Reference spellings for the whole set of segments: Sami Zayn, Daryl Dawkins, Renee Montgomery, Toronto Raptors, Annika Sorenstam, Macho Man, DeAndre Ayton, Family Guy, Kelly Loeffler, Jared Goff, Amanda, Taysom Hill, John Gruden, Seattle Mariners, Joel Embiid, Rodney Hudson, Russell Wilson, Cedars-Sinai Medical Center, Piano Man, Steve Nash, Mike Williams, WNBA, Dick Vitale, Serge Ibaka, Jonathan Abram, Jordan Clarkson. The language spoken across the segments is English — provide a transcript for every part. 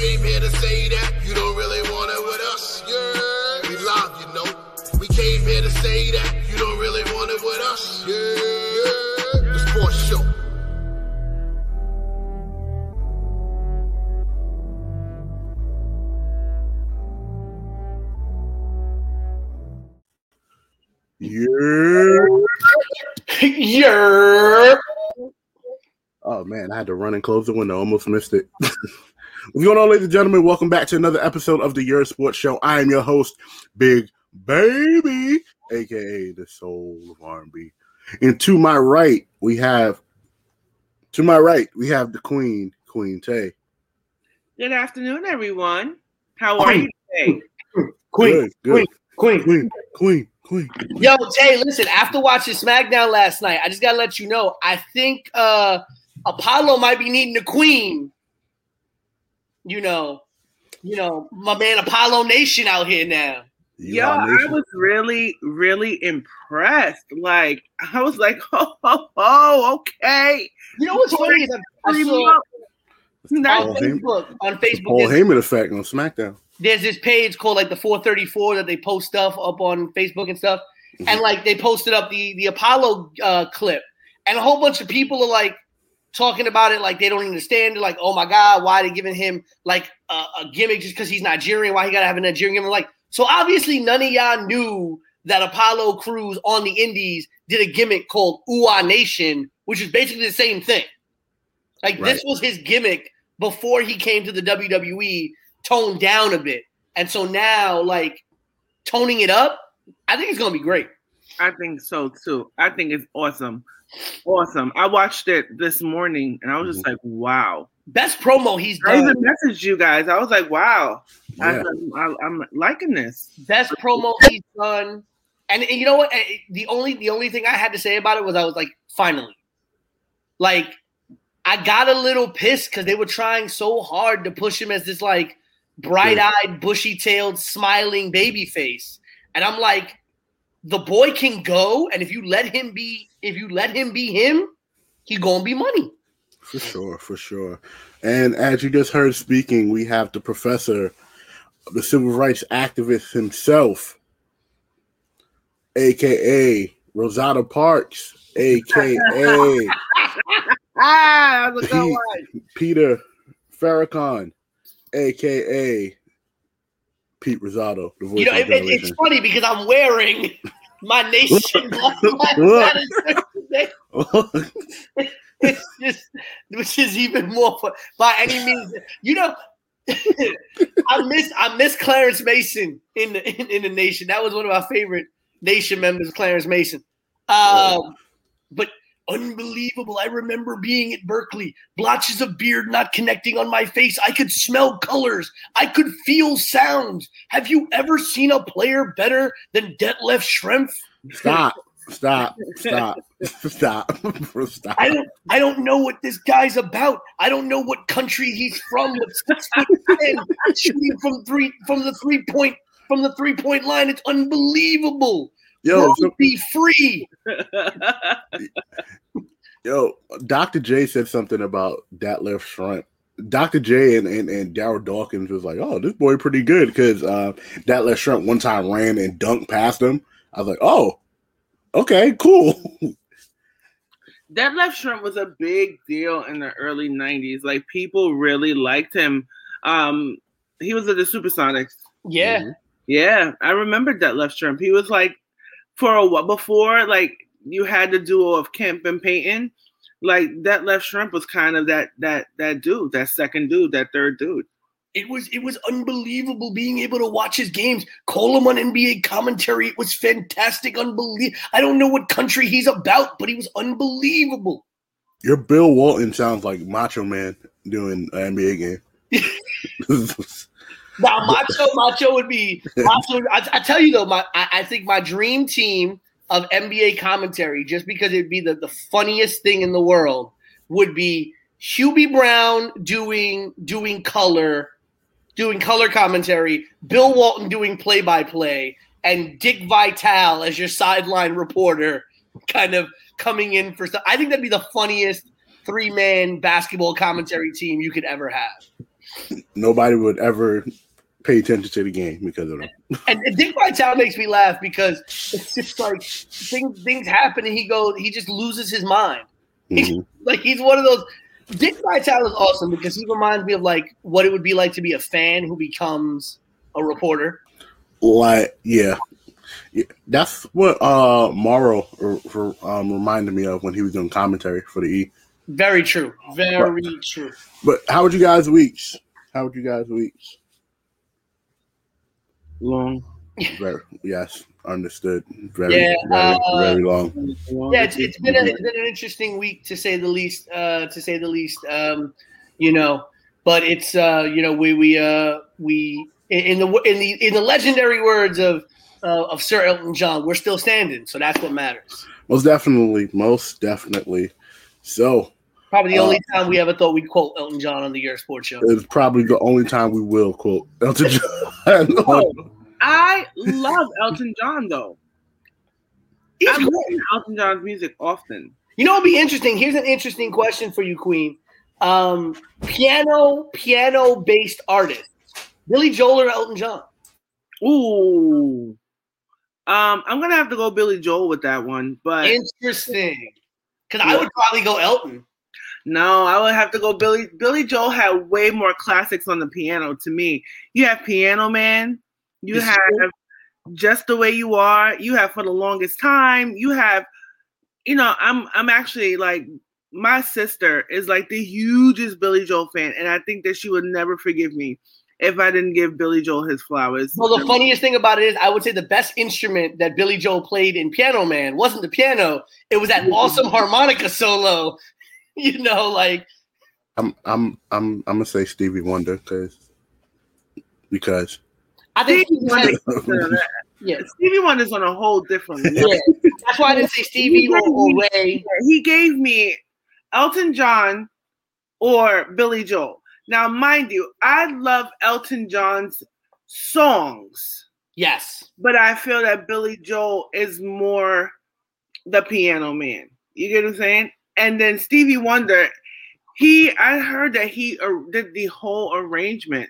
came here to say that you don't really want it with us. Yeah, we live, you know. We came here to say that you don't really want it with us. Yeah, the sports show. Yeah. Yeah. Oh man, I had to run and close the window. Almost missed it. What's going on, ladies and gentlemen? Welcome back to another episode of the Your Sports Show. I am your host, Big Baby, aka the Soul of R&B. And to my right we have the Queen, Queen Tay. Good afternoon, everyone. How are you today? Queen. Yo, Tay, listen. After watching SmackDown last night, I just gotta let you know. I think Apollo might be needing a queen. You know, my man Apollo Nation out here now. Yo, I was really, really impressed. Like, I was like, oh, okay. You know what's funny is I saw on Facebook. Paul Heyman effect on SmackDown. There's this page called like the 434 that they post stuff up on Facebook and stuff. Mm-hmm. And like they posted up the Apollo clip. And a whole bunch of people are like, talking about it like they don't understand it, like, oh my God, why they giving him like a gimmick just because he's Nigerian? Why he gotta have a Nigerian gimmick? Like, so obviously none of y'all knew that Apollo Crews on the Indies did a gimmick called Uwa Nation, which is basically the same thing. Like, right. This was his gimmick before he came to the WWE, toned down a bit, and so now like toning it up, I think it's gonna be great. I think so too. I think it's awesome. Awesome. I watched it this morning and I was just like, wow. Best promo he's done. I even messaged you guys. I was like, wow. Yeah. I'm liking this. Best promo he's done. And you know what? The only thing I had to say about it was I was like, finally. Like, I got a little pissed because they were trying so hard to push him as this like bright-eyed, bushy-tailed, smiling baby face. And I'm like, the boy can go, and if you let him be him, he gonna be money. For sure. And as you just heard speaking, we have the professor, the civil rights activist himself, aka Rosada Parks, aka that was a good one. Peter Farrakhan, aka Pete Rosado. You know, it's funny because I'm wearing my Nation. It's just, which is even more fun, by any means. You know, I miss Clarence Mason in the Nation. That was one of my favorite Nation members, Clarence Mason. But unbelievable. I remember being at Berkeley. Blotches of beard not connecting on my face. I could smell colors. I could feel sounds. Have you ever seen a player better than Detlef Schrempf? Stop. I don't know what this guy's about. I don't know what country he's from. With 6'10", shooting from the three point line. It's unbelievable. Yo, be free. Yo, Dr. J said something about Detlef Schrempf. Dr. J and Daryl Dawkins was like, oh, this boy pretty good because Detlef Schrempf one time ran and dunked past him. I was like, oh, okay, cool. Detlef Schrempf was a big deal in the early 90s. Like, people really liked him. He was at the Supersonics. Yeah. Mm-hmm. Yeah, I remember Detlef Schrempf. He was like, for a while before, like you had the duo of Kemp and Payton, like Detlef Schrempf was kind of that dude, that second dude, that third dude. It was unbelievable being able to watch his games. Call him on NBA commentary. It was fantastic, unbelievable. I don't know what country he's about, but he was unbelievable. Your Bill Walton sounds like Macho Man doing an NBA game. Now, Macho would be. Macho, I tell you though, I think my dream team of NBA commentary, just because it'd be the funniest thing in the world, would be Hubie Brown doing color commentary, Bill Walton doing play-by-play, and Dick Vitale as your sideline reporter, kind of coming in for stuff. I think that'd be the funniest three-man basketball commentary team you could ever have. nobody would ever pay attention to the game because of them. And Dick Vitale makes me laugh because it's just like things happen and he just loses his mind. Mm-hmm. Like he's one of those. Dick Vitale is awesome because he reminds me of like what it would be like to be a fan who becomes a reporter. Like yeah, that's what Morrow reminded me of when he was doing commentary for the E. Very true. Very true. But how would you guys weeks? How would you guys weeks? Long. Very, yes, understood. Very long. Yeah, it's been an interesting week to say the least. You know, but it's we in the legendary words of Sir Elton John, we're still standing, so that's what matters. Most definitely. So. Probably the only time we ever thought we'd quote Elton John on the Your Sports Show. It's probably the only time we will quote Elton John. No, I love Elton John, though. I listen to Elton John's music often. You know what would be interesting? Here's an interesting question for you, Queen. Piano-based artists. Billy Joel or Elton John? Ooh. I'm going to have to go Billy Joel with that one. But interesting. Because I would probably go Elton. No, I would have to go Billy. Billy Joel had way more classics on the piano to me. You have Piano Man. You have Just the Way You Are. You have For the Longest Time. You have, you know, I'm actually like, my sister is like the hugest Billy Joel fan. And I think that she would never forgive me if I didn't give Billy Joel his flowers. Well, the funniest thing about it is I would say the best instrument that Billy Joel played in Piano Man wasn't the piano. It was that awesome harmonica solo. You know, like I'm gonna say Stevie Wonder because I think Stevie Wonder's on a whole different level. Yeah. That's why I didn't say Stevie or Ray. He gave me Elton John or Billy Joel. Now, mind you, I love Elton John's songs. Yes, but I feel that Billy Joel is more the Piano Man. You get what I'm saying? And then Stevie Wonder, I heard that he did the whole arrangement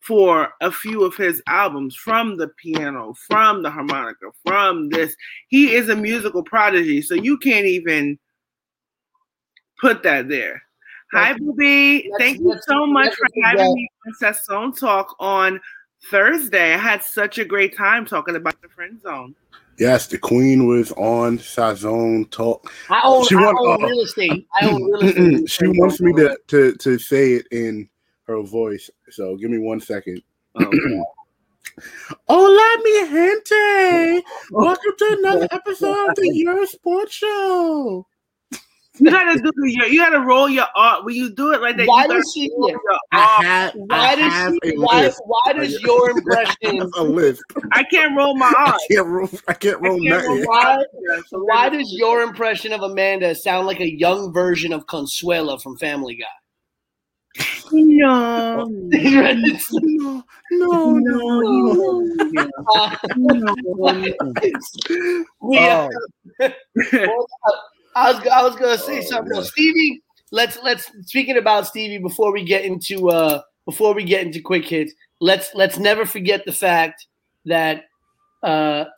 for a few of his albums, from the piano, from the harmonica, from this. He is a musical prodigy, so you can't even put that there. Hi, Booby. Thank you so much for having me on Princess Zone Talk on Thursday. I had such a great time talking about the Friend Zone. Yes, the Queen was on Sazone Talk. I own real estate. She wants me to say it in her voice. So give me 1 second. Hola, mi gente. Welcome to another episode of the Euro Sports Show. You gotta do you gotta roll your art when you do it like that. Why does your impression a list? I can't roll my art. I can't roll nothing. Why does your impression of Amanda sound like a young version of Consuela from Family Guy? No. I was gonna say something. Yeah. Stevie, let's speaking about Stevie before we get into quick hits. Let's never forget the fact that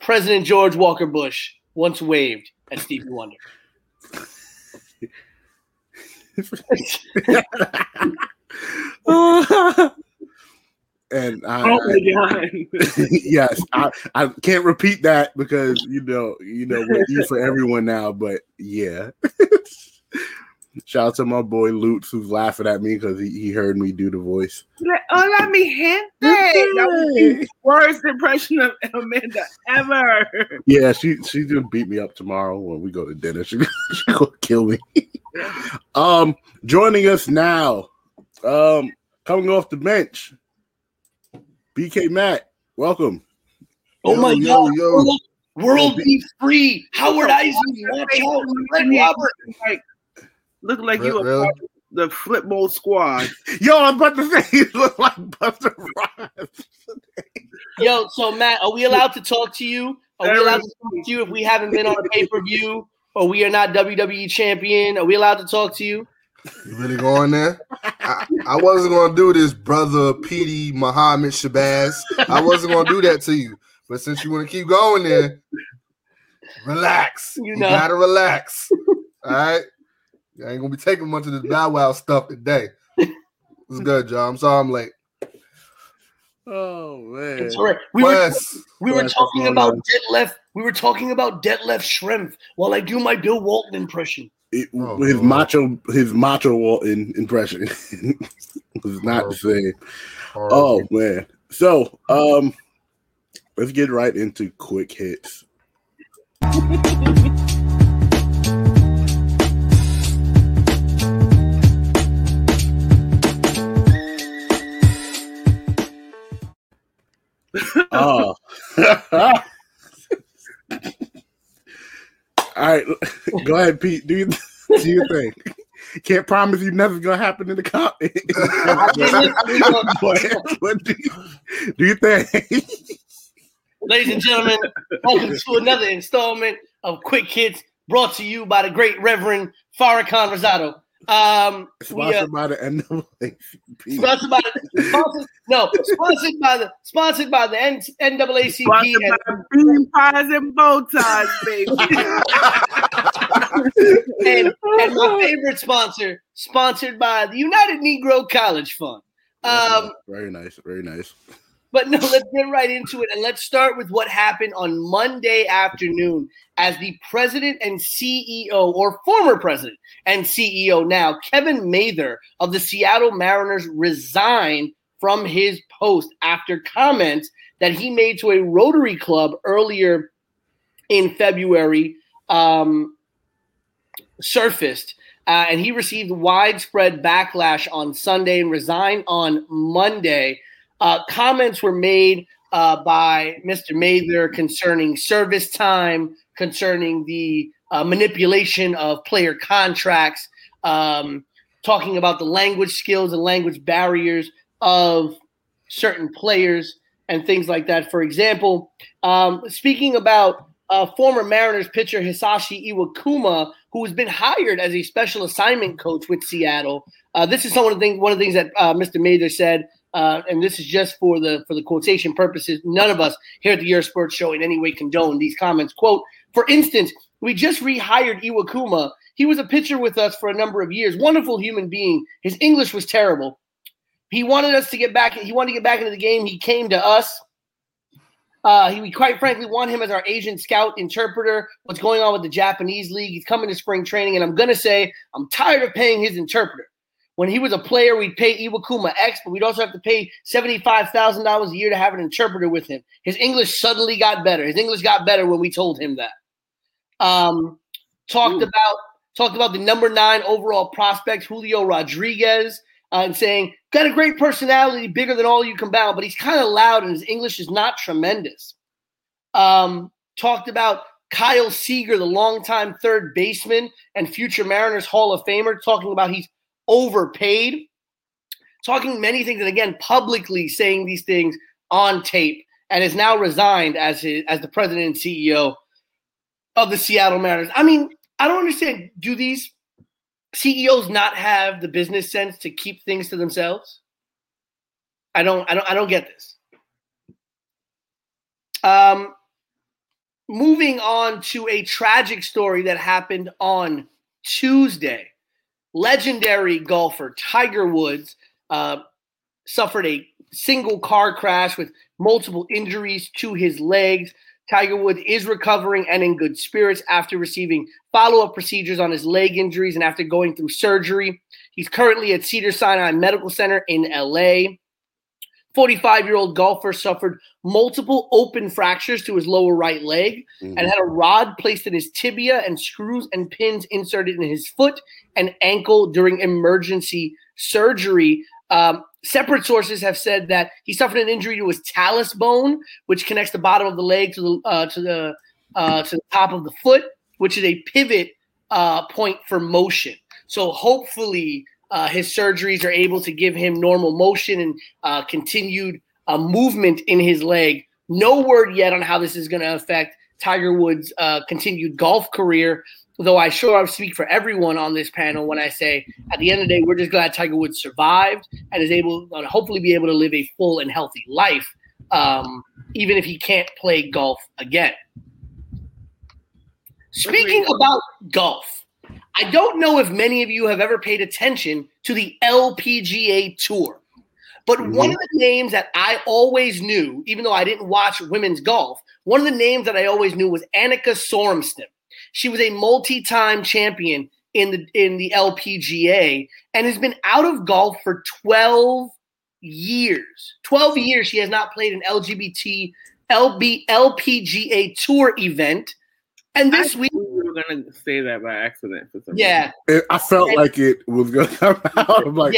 President George Walker Bush once waved at Stevie Wonder. And oh my God. Yes, I can't repeat that because you know we're here for everyone now. But yeah, shout out to my boy Lutz who's laughing at me because he heard me do the voice. Hola, mi gente. That was the worst impression of Amanda ever. Yeah, she's gonna beat me up tomorrow when we go to dinner. She's gonna kill me. Joining us now, coming off the bench. BK Matt, welcome. Oh my God. Yo. World be free. Howard Isaac, watch out. Red Robert. Look like you are part of the flip mode squad. Yo, I'm about to say you look like Busta Rhymes. Yo, so Matt, are we allowed to talk to you? Are we allowed to talk to you if we haven't been on a pay-per-view or we are not WWE champion? Are we allowed to talk to you? You really going there? I wasn't gonna do this, brother PD Muhammad Shabazz. I wasn't gonna do that to you, but since you want to keep going there, relax. You gotta relax. All right, I ain't gonna be taking much of this Bow Wow stuff today. It's good, y'all. I'm sorry I'm late. Oh man, it's all right. We were talking about Detlef Schrempf while I do my Bill Walton impression. His Macho Walton impression was not the same. Oh man! So let's get right into quick hits. Oh. All right, go ahead, Pete. Do your thing. Can't promise you nothing's gonna happen in the comments. But do your thing, ladies and gentlemen. Welcome to another installment of Quick Hits, brought to you by the great Reverend Farrakhan Rosado. Sponsored by the NAACP. Sponsored by bean pies and bow ties, baby. and my favorite sponsor, sponsored by the United Negro College Fund. Very nice, very nice. But no, let's get right into it, and let's start with what happened on Monday afternoon as the president and CEO, or former president and CEO now, Kevin Mather of the Seattle Mariners resigned from his post after comments that he made to a Rotary Club earlier in February surfaced. And he received widespread backlash on Sunday and resigned on Monday. Comments were made by Mr. Mather concerning service time, concerning the manipulation of player contracts, talking about the language skills and language barriers of certain players and things like that. For example, speaking about former Mariners pitcher Hisashi Iwakuma, who has been hired as a special assignment coach with Seattle. This is one of the things that Mr. Mather said. And this is just for the quotation purposes. None of us here at the Your Sports Show in any way condone these comments. Quote, for instance, we just rehired Iwakuma. He was a pitcher with us for a number of years. Wonderful human being. His English was terrible. He wanted us to get back. He wanted to get back into the game. He came to us. We quite frankly want him as our agent, scout, interpreter. What's going on with the Japanese league? He's coming to spring training. And I'm going to say I'm tired of paying his interpreter. When he was a player, we'd pay Iwakuma X, but we'd also have to pay $75,000 a year to have an interpreter with him. His English suddenly got better. His English got better when we told him that. Talked about the number 9 overall prospect, Julio Rodriguez, and saying, got a great personality, bigger than all you combined, but he's kind of loud and his English is not tremendous. Talked about Kyle Seager, the longtime third baseman and future Mariners Hall of Famer, talking about he's overpaid, talking many things, and again, publicly saying these things on tape, and is now resigned as the president and CEO of the Seattle Mariners. I mean, I don't understand. Do these CEOs not have the business sense to keep things to themselves? I don't get this. Moving on to a tragic story that happened on Tuesday. Legendary golfer Tiger Woods suffered a single car crash with multiple injuries to his legs. Tiger Woods is recovering and in good spirits after receiving follow-up procedures on his leg injuries and after going through surgery. He's currently at Cedars-Sinai Medical Center in LA. 45-year-old golfer suffered multiple open fractures to his lower right leg and had a rod placed in his tibia and screws and pins inserted in his foot and ankle during emergency surgery. Separate sources have said that he suffered an injury to his talus bone, which connects the bottom of the leg to the top of the foot, which is a pivot point for motion. So hopefully his surgeries are able to give him normal motion and continued movement in his leg. No word yet on how this is going to affect Tiger Woods' continued golf career. though I sure speak for everyone on this panel when I say at the end of the day, we're just glad Tiger Woods survived and is able to hopefully be able to live a full and healthy life, even if he can't play golf again. Speaking about golf, I don't know if many of you have ever paid attention to the LPGA Tour, but one of the names that I always knew, even though I didn't watch women's golf, one of the names that I always knew was Annika Sorenstam. She was a multi-time champion in the LPGA and has been out of golf for 12 years. 12 years she has not played an LPGA Tour event. And this week, we were going to say that by accident. For some reason. I felt like it was going to come out. I'm like,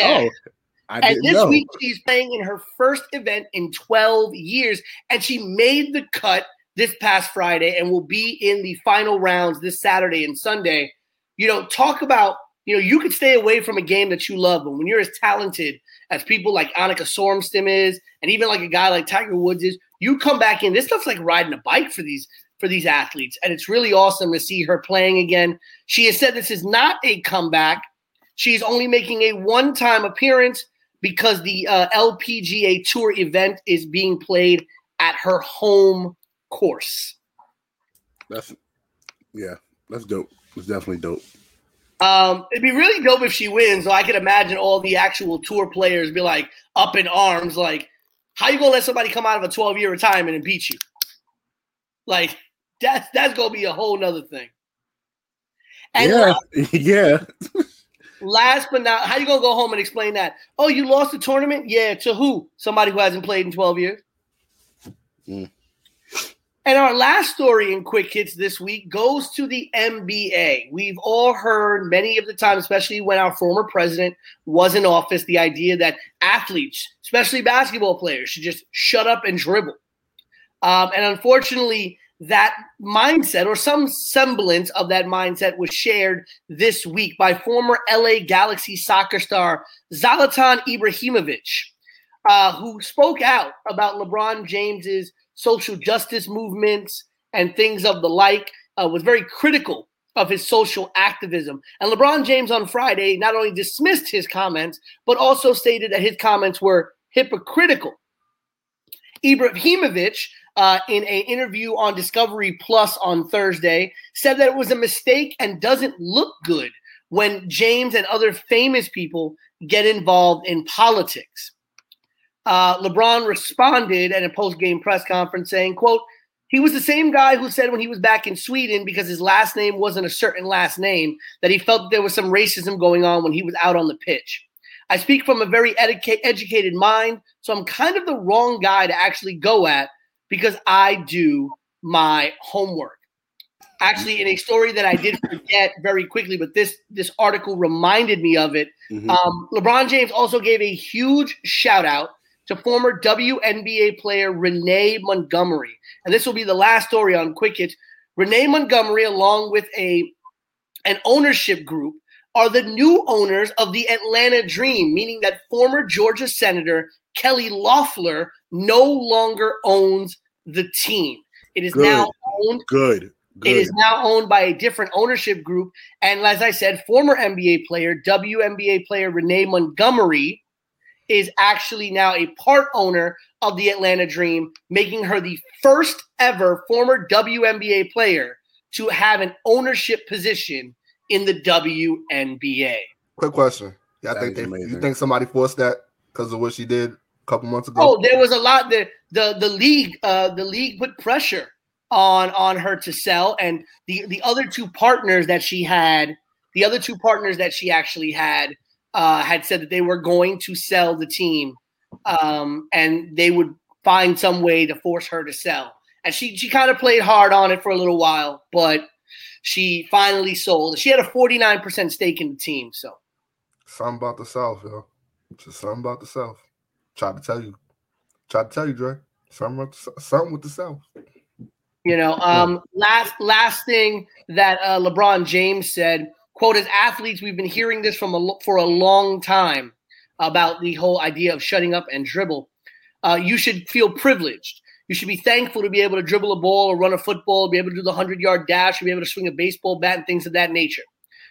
I didn't know. Week, she's playing in her first event in 12 years, and she made the cut this past Friday and will be in the final rounds this Saturday and Sunday. You know, talk about, you know, you could stay away from a game that you love, but when you're as talented as people like Annika Sorenstam is, and even like a guy like Tiger Woods is, you come back in. This stuff's like riding a bike for these athletes, and it's really awesome to see her playing again. She has said this is not a comeback. She's only making a one-time appearance because the LPGA Tour event is being played at her home course. That's dope. It's definitely dope. It'd be really dope if she wins, though. I could imagine all the actual tour players be like up in arms, like, how you gonna let somebody come out of a 12-year retirement and beat you? Like, that's gonna be a whole nother thing. And last but not, how you gonna go home and explain that? Oh, you lost the tournament? Yeah, to who? Somebody who hasn't played in 12 years. Mm. And our last story in Quick Hits this week goes to the NBA. We've all heard many of the time, especially when our former president was in office, the idea that athletes, especially basketball players, should just shut up and dribble. And unfortunately, that mindset or some semblance of that mindset was shared this week by former LA Galaxy soccer star Zlatan Ibrahimović, who spoke out about LeBron James's social justice movements and things of the like, was very critical of his social activism. And LeBron James on Friday not only dismissed his comments, but also stated that his comments were hypocritical. Ibrahimović, in an interview on Discovery Plus on Thursday, said that it was a mistake and doesn't look good when James and other famous people get involved in politics. LeBron responded at a post-game press conference saying, quote, he was the same guy who said when he was back in Sweden, because his last name wasn't a certain last name, that he felt there was some racism going on when he was out on the pitch. I speak from a very educated mind, so I'm kind of the wrong guy to actually go at because I do my homework. Actually, in a story that I did forget very quickly, but this article reminded me of it, LeBron James also gave a huge shout-out to former WNBA player Renee Montgomery. And this will be the last story on Quick Hits. Renee Montgomery, along with an ownership group, are the new owners of the Atlanta Dream, meaning that former Georgia Senator Kelly Loeffler no longer owns the team. It is now owned. It is now owned by a different ownership group. And as I said, former NBA player, WNBA player Renee Montgomery is actually now a part owner of the Atlanta Dream, making her the first ever former WNBA player to have an ownership position in the WNBA. Quick question. Yeah, you think somebody forced that because of what she did a couple months ago? Oh, there was a lot. The league put pressure on her to sell, and the other two partners that she had, had said that they were going to sell the team, and they would find some way to force her to sell. And she kind of played hard on it for a little while, but she finally sold. She had a 49% stake in the team. So, something about the South, yo. Just something about the South. Tried to tell you, Dre. Something with the South. You know, last thing that LeBron James said, quote, as athletes, we've been hearing this for a long time about the whole idea of shutting up and dribble. You should feel privileged. You should be thankful to be able to dribble a ball or run a football, be able to do the 100-yard dash, be able to swing a baseball bat and things of that nature.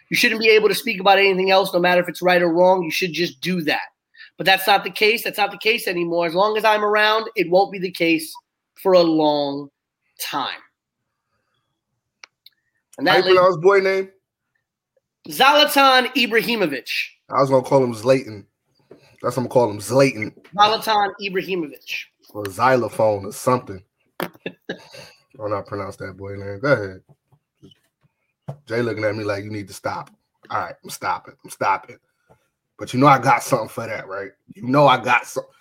You shouldn't be able to speak about anything else, no matter if it's right or wrong. You should just do that. But that's not the case. That's not the case anymore. As long as I'm around, it won't be the case for a long time. And that lady, his boy name? Zlatan Ibrahimović. I was going to call him Zlatan. That's what I'm going to call him, Zlatan. Zlatan Ibrahimović. Or xylophone or something. I don't know how to pronounce that boy name. Go ahead. Jay looking at me like, you need to stop. All right, I'm stopping. I'm stopping. But you know I got something for that, right? You know I got something.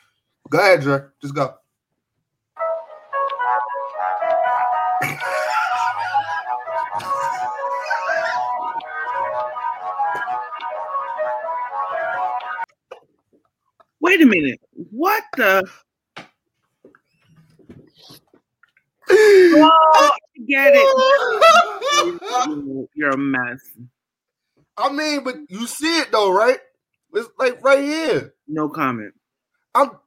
Go ahead, Jay. Just go. Wait a minute. What the? Oh, get it. You're a mess. I mean, but you see it though, right? It's like right here. No comment. All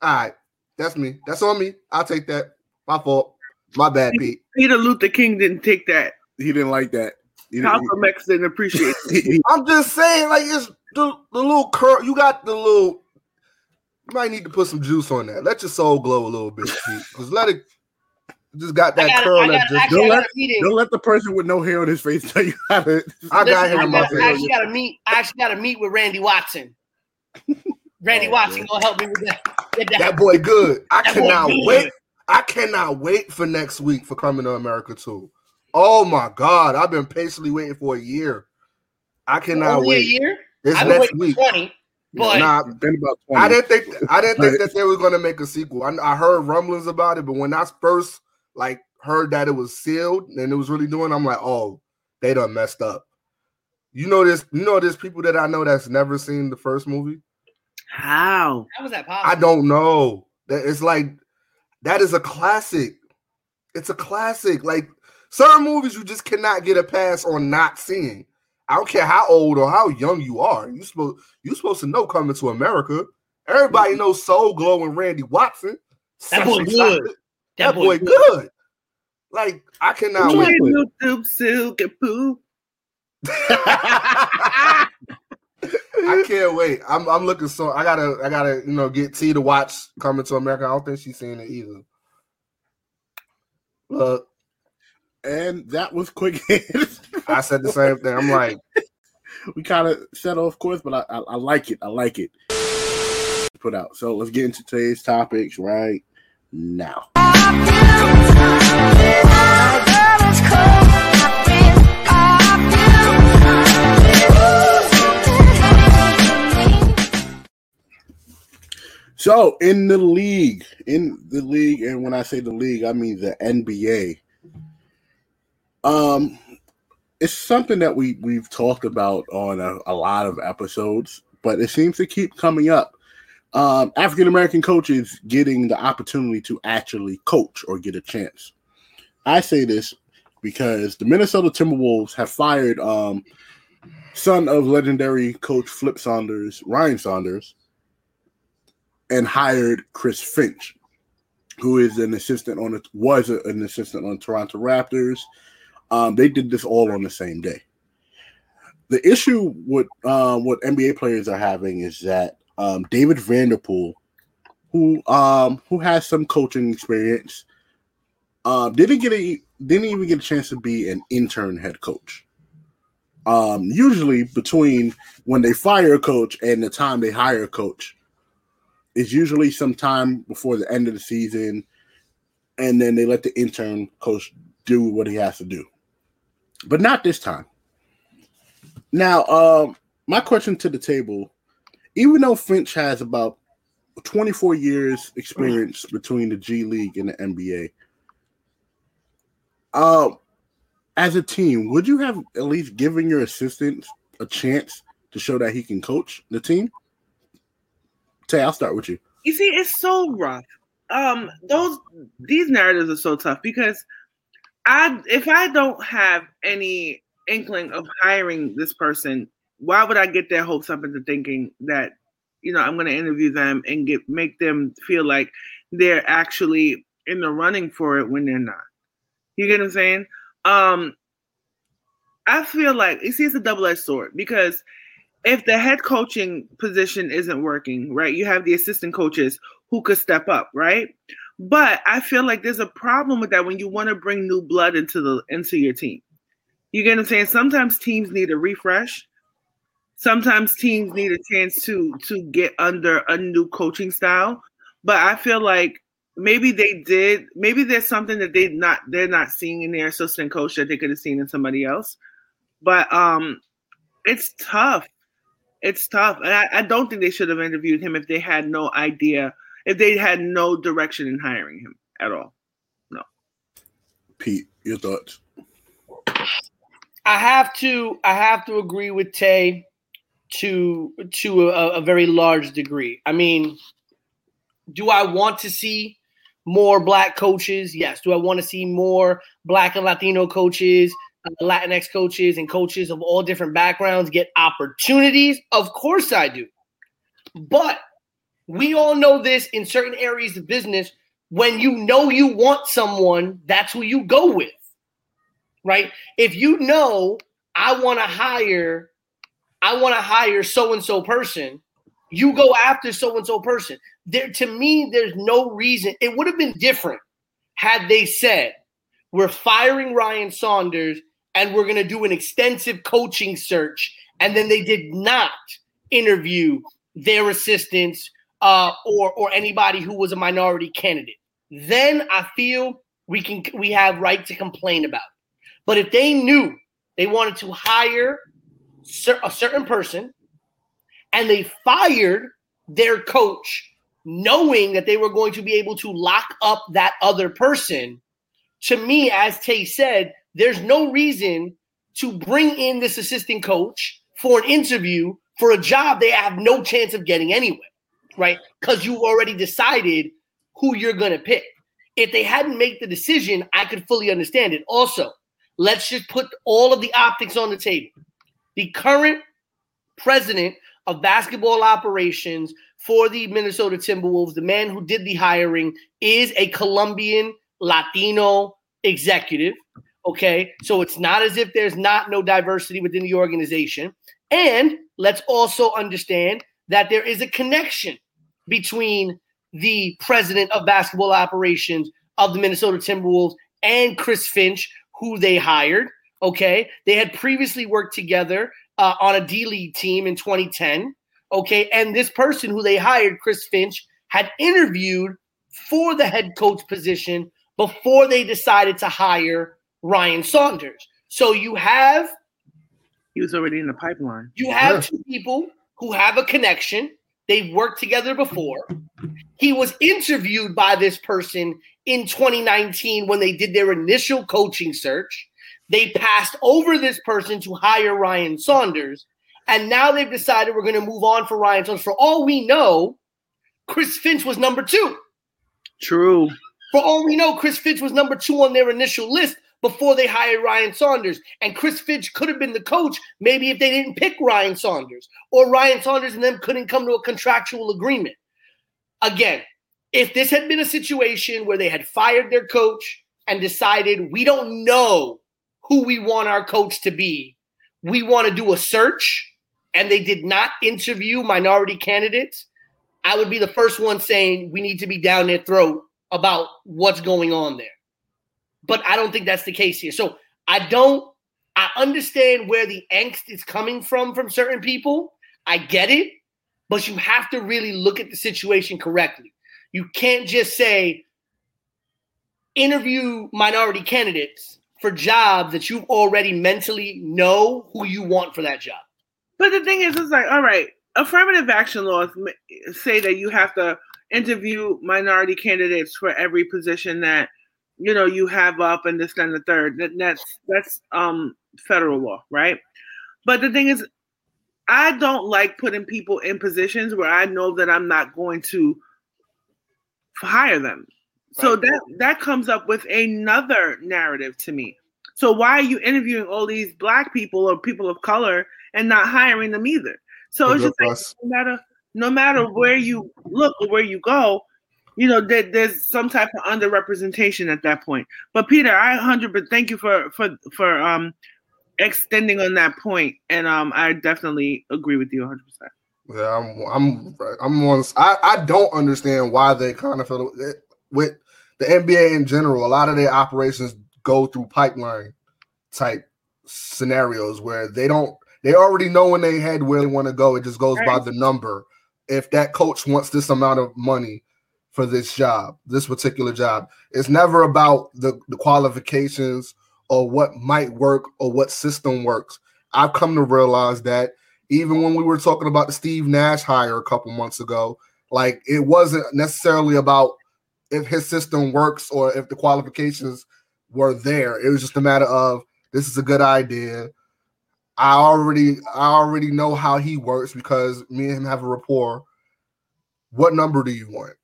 right. That's me. That's on me. I'll take that. My fault. My bad, Pete. Peter Luther King didn't take that. He didn't like that. How come X didn't appreciate it? I'm just saying, like, it's the little curl. You got the little. You might need to put some juice on that. Let your soul glow a little bit, Pete. Because let it. Just got that curl. Don't let the person with no hair on his face tell you how to. I actually got to meet with Randy Watson. Randy Watson gonna help me with that. That boy good. I cannot wait. I cannot wait for next week for Coming to America 2. Oh my God! I've been patiently waiting for a year. I cannot wait. A year? It's next week. 20. But nah, about 20. I didn't think that they were going to make a sequel. I heard rumblings about it, but when I first heard that it was sealed and it was really doing, I'm like, oh, they done messed up. You know, there's people that I know that's never seen the first movie. How was that possible? I don't know. It's like that is a classic. It's a classic. Like certain movies, you just cannot get a pass on not seeing. I don't care how old or how young you are. You're supposed to know Coming to America. Everybody knows Soul Glow and Randy Watson. That boy good. That boy good. Like, I cannot wait. Doop, silk, and poop. I can't wait. I'm looking so I gotta get T to watch Coming to America. I don't think she's seen it either. Look. And that was quick hits. I said the same thing. I'm like, we kind of set off course, but I like it. I like it. Put out. So let's get into today's topics right now. So in the league, and when I say the league, I mean the NBA. It's something that we've talked about on a lot of episodes, but it seems to keep coming up. African-American coaches getting the opportunity to actually coach or get a chance. I say this because the Minnesota Timberwolves have fired son of legendary coach Flip Saunders, Ryan Saunders, and hired Chris Finch, who is an assistant on Toronto Raptors. They did this all on the same day. The issue with what NBA players are having is that David Vanderpool, who has some coaching experience, didn't even get a chance to be an intern head coach. Usually between when they fire a coach and the time they hire a coach is usually some time before the end of the season, and then they let the intern coach do what he has to do, but not this time. Now, my question to the table, even though Finch has about 24 years experience between the G League and the NBA, as a team, would you have at least given your assistant a chance to show that he can coach the team? Tay, I'll start with you. You see, it's so rough. These narratives are so tough because if I don't have any inkling of hiring this person, why would I get their hopes up into thinking that you know, I'm going to interview them and make them feel like they're actually in the running for it when they're not. You get what I'm saying? I feel like, you see, it's a double-edged sword because if the head coaching position isn't working, right, you have the assistant coaches who could step up, right? But I feel like there's a problem with that when you want to bring new blood into your team. You get what I'm saying? Sometimes teams need a refresh. Sometimes teams need a chance to get under a new coaching style. But I feel like maybe they did. Maybe there's something that they're not seeing in their assistant coach that they could have seen in somebody else. But it's tough. It's tough. And I don't think they should have interviewed him if they had no idea, if they had no direction in hiring him at all. No. Pete, your thoughts? I have to agree with Tay to a very large degree. I mean, do I want to see more black coaches? Yes. Do I want to see more black and Latino coaches, Latinx coaches, and coaches of all different backgrounds get opportunities? Of course I do. But we all know this in certain areas of business. When you know you want someone, that's who you go with. Right? If you know I want to hire so-and-so person, you go after so-and-so person. There, to me, there's no reason. It would have been different had they said, we're firing Ryan Saunders and we're going to do an extensive coaching search. And then they did not interview their assistants or anybody who was a minority candidate. Then I feel we have right to complain about it. But if they knew they wanted to hire a certain person and they fired their coach knowing that they were going to be able to lock up that other person, to me, as Tay said, there's no reason to bring in this assistant coach for an interview for a job they have no chance of getting anyway, right? Because you already decided who you're going to pick. If they hadn't made the decision, I could fully understand it. Also, let's just put all of the optics on the table. The current president of basketball operations for the Minnesota Timberwolves, the man who did the hiring, is a Colombian Latino executive, okay? So it's not as if there's no diversity within the organization. And let's also understand that there is a connection between the president of basketball operations of the Minnesota Timberwolves and Chris Finch, who they hired, okay? They had previously worked together on a D-League team in 2010, okay? And this person who they hired, Chris Finch, had interviewed for the head coach position before they decided to hire Ryan Saunders. So you have... He was already in the pipeline. You have two people who have a connection. They've worked together before. He was interviewed by this person in 2019 when they did their initial coaching search. They passed over this person to hire Ryan Saunders, and now they've decided we're going to move on for Ryan Saunders. For all we know, Chris Finch was number two. True. For all we know, Chris Finch was number two on their initial list before they hired Ryan Saunders. And Chris Finch could have been the coach maybe if they didn't pick Ryan Saunders, or Ryan Saunders and them couldn't come to a contractual agreement. Again, if this had been a situation where they had fired their coach and decided we don't know who we want our coach to be, we want to do a search, and they did not interview minority candidates, I would be the first one saying we need to be down their throat about what's going on there. But I don't think that's the case here. So I understand where the angst is coming from certain people. I get it, but you have to really look at the situation correctly. You can't just say, interview minority candidates for jobs that you already mentally know who you want for that job. But the thing is, it's like, all right, affirmative action laws say that you have to interview minority candidates for every position that, you know, you have up and this and the third. That's federal law, right? But the thing is, I don't like putting people in positions where I know that I'm not going to hire them. Right. So that comes up with another narrative to me. So why are you interviewing all these black people or people of color and not hiring them either? So it's just like, no matter where you look or where you go, you know, there's some type of underrepresentation at that point. But Peter, thank you for extending on that point, and I definitely agree with you 100%. Yeah, I don't understand why they kind of feel with the NBA in general. A lot of their operations go through pipeline type scenarios where they already know in their head where they want to go. It just goes by the number. If that coach wants this amount of money for this job, this particular job, it's never about the qualifications or what might work or what system works. I've come to realize that even when we were talking about the Steve Nash hire a couple months ago, like, it wasn't necessarily about if his system works or if the qualifications were there. It was just a matter of, this is a good idea. I already know how he works because me and him have a rapport. What number do you want?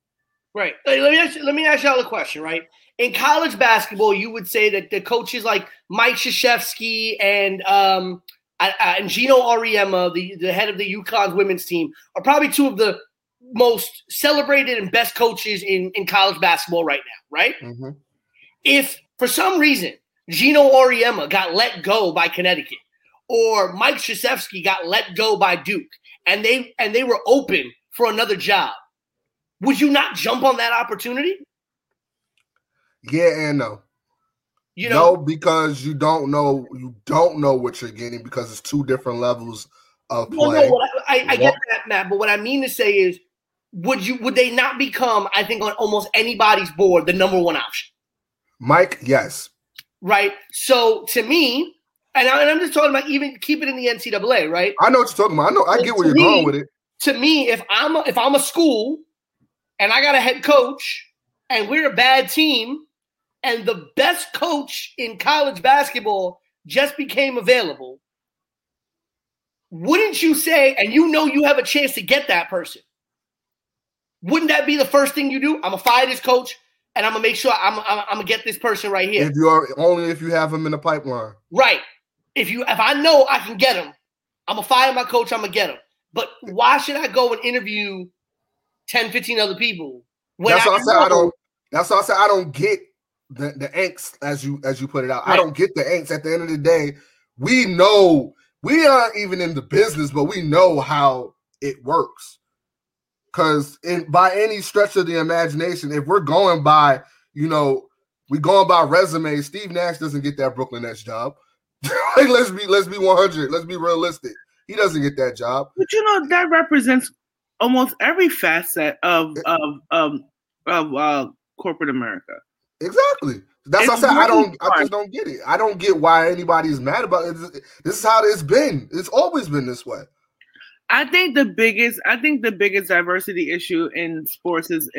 Right. Let me ask y'all a question, right? In college basketball, you would say that the coaches like Mike Krzyzewski and Gino Auriemma, the head of the UConn's women's team, are probably two of the most celebrated and best coaches in college basketball right now, right? Mm-hmm. If for some reason Gino Auriemma got let go by Connecticut or Mike Krzyzewski got let go by Duke and they were open for another job, would you not jump on that opportunity? Yeah and no. You know, no, because you don't know what you're getting because it's two different levels of play. Well, no, what I get that, Matt, but what I mean to say is, would they not become, I think, on almost anybody's board, the number one option? Mike, yes. Right. So to me, and I'm just talking about even keep it in the NCAA, right? I know what you're talking about. I know. I get where you're going with it. To me, if I'm a school and I got a head coach and we're a bad team, and the best coach in college basketball just became available, wouldn't you say, and you know you have a chance to get that person, wouldn't that be the first thing you do? I'm going to fire this coach, and I'm going to make sure I'm going to get this person right here. Only if you have him in the pipeline. Right. If I know I can get him, I'm going to fire my coach, I'm going to get him. But why should I go and interview 10, 15 other people? That's why I said I don't get the angst, as you put it out. Right. I don't get the angst. At the end of the day, we know we aren't even in the business, but we know how it works. Because by any stretch of the imagination, if we're going by, you know, we going by resumes, Steve Nash doesn't get that Brooklyn Nets job. Like, let's be 100. Let's be realistic. He doesn't get that job. But you know that represents almost every facet of corporate America. Exactly. That's why I said really I just don't get it. I don't get why anybody's mad about it. This is how it's been. It's always been this way. I think the biggest diversity issue in sports is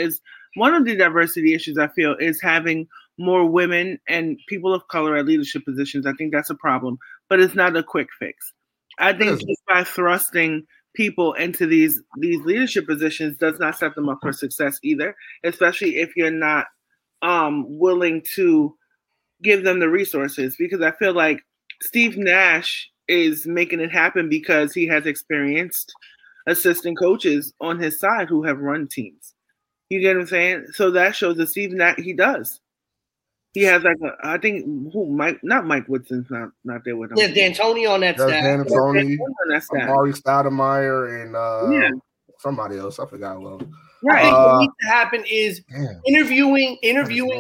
one of the diversity issues I feel is having more women and people of color at leadership positions. I think that's a problem, but it's not a quick fix. I think just by thrusting people into these leadership positions does not set them up for success either, especially if you're not willing to give them the resources, because I feel like Steve Nash is making it happen because he has experienced assistant coaches on his side who have run teams. You get what I'm saying? So that shows that Steve Nash, he does. He has Mike Woodson's not there with him. Yeah, D'Antoni on that staff. D'Antoni on that staff. Amari Stoudemire and somebody else. I forgot what. Right. I think what needs to happen is interviewing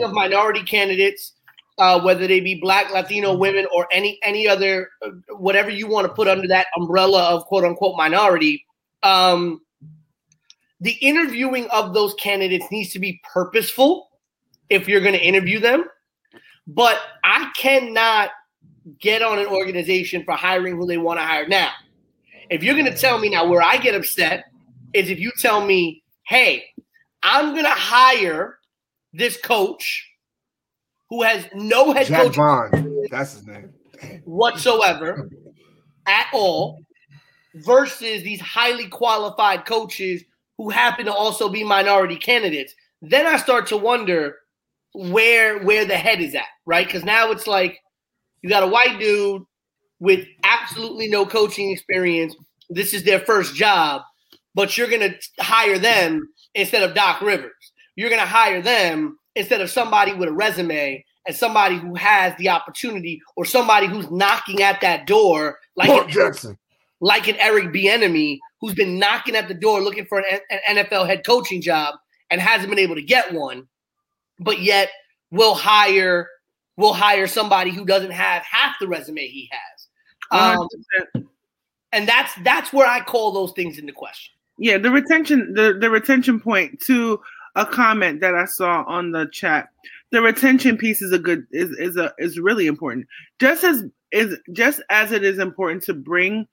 of minority candidates, whether they be Black, Latino women, or any other, whatever you want to put under that umbrella of quote unquote minority. The interviewing of those candidates needs to be purposeful if you're going to interview them. But I cannot get on an organization for hiring who they want to hire now. If you're going to tell me now, where I get upset is if you tell me, hey, I'm going to hire this coach who has no head Jack coach Bond. That's his name. Whatsoever at all, versus these highly qualified coaches who happen to also be minority candidates. Then I start to wonder where the head is at, right? Because now it's like you got a white dude with absolutely no coaching experience. This is their first job. but you're going to hire them instead of Doc Rivers. You're going to hire them instead of somebody with a resume and somebody who has the opportunity or somebody who's knocking at that door like Mark Jackson, like an Eric Bieniemy, who's been knocking at the door looking for an NFL head coaching job and hasn't been able to get one, but yet will hire somebody who doesn't have half the resume he has. And that's where I call those things into question. Yeah, the retention point to a comment that I saw on the chat. The retention piece is really important. Just as it is important to bring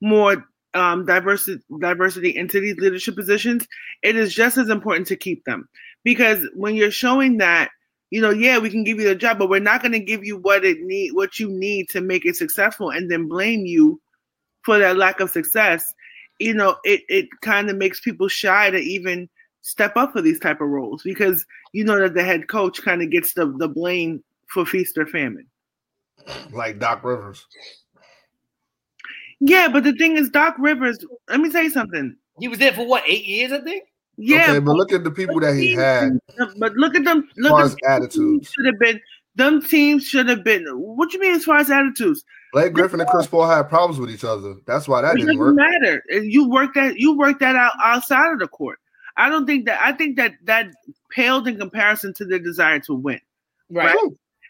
more diversity into these leadership positions, it is just as important to keep them, because when you're showing that, you know, yeah, we can give you the job, but we're not going to give you what you need to make it successful, and then blame you for that lack of success. You know, it kind of makes people shy to even step up for these type of roles, because you know that the head coach kind of gets the blame for feast or famine. Like Doc Rivers. Yeah, but the thing is, Doc Rivers, let me tell you something. He was there for what, 8 years, I think? Yeah. Okay, but look at the people that he had. But look at them. As far as attitudes. Them teams should have been. What do you mean as far as attitudes? Blake Griffin and Chris Paul had problems with each other. That's why that didn't work. It doesn't matter. You worked that out outside of the court. I don't think that. I think that paled in comparison to their desire to win. Right.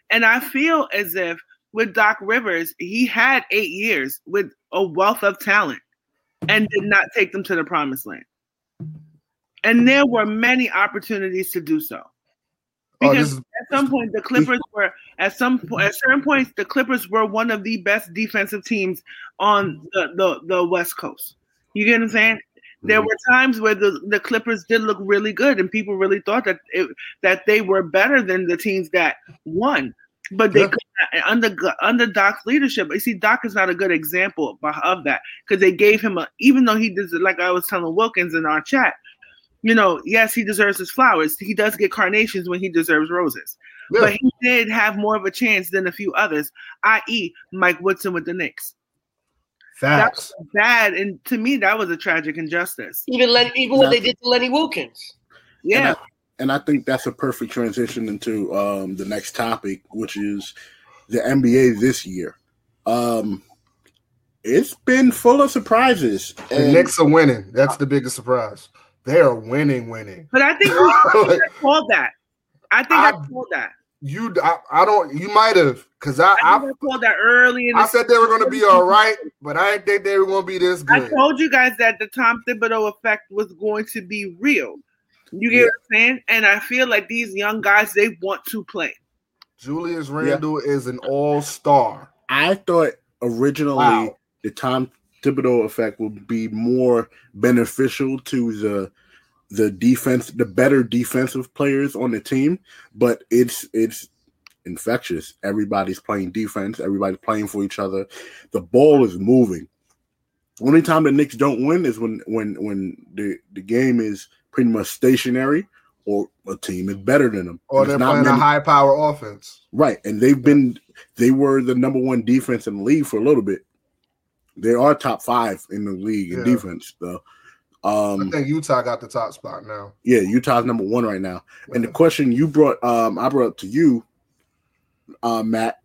And I feel as if with Doc Rivers, he had 8 years with a wealth of talent and did not take them to the promised land. And there were many opportunities to do so. Because at certain points, the Clippers were one of the best defensive teams on the West Coast. You get what I'm saying? There were times where the Clippers did look really good, and people really thought that they were better than the teams that won. But they could not, under Doc's leadership. You see, Doc is not a good example of that, because they gave him even though he did, like I was telling Wilkins in our chat, you know, yes, he deserves his flowers. He does get carnations when he deserves roses. Yeah. But he did have more of a chance than a few others, i.e. Mike Woodson with the Knicks. Facts. That was bad, and to me, that was a tragic injustice. Even what they did to Lenny Wilkins. Yeah. And I think that's a perfect transition into the next topic, which is the NBA this year. It's been full of surprises. The Knicks are winning. That's the biggest surprise. They are winning. But I think I called that. I called that. You might have, because I called that early. I said they were going to be all right, but I didn't think they were going to be this good. I told you guys that the Tom Thibodeau effect was going to be real. You get what I'm saying? And I feel like these young guys, they want to play. Julius Randle is an all-star. I thought originally the Tom Thibodeau effect would be more beneficial to the defense, the better defensive players on the team, but it's infectious. Everybody's playing defense. Everybody's playing for each other. The ball is moving. Only time the Knicks don't win is when the game is pretty much stationary, or a team is better than them, or they're playing a high power offense. Right, and they were the number one defense in the league for a little bit. They are top five in the league in defense, though. I think Utah got the top spot now. Yeah, Utah's number one right now. Yeah. And the question you brought, I brought up to you, Matt,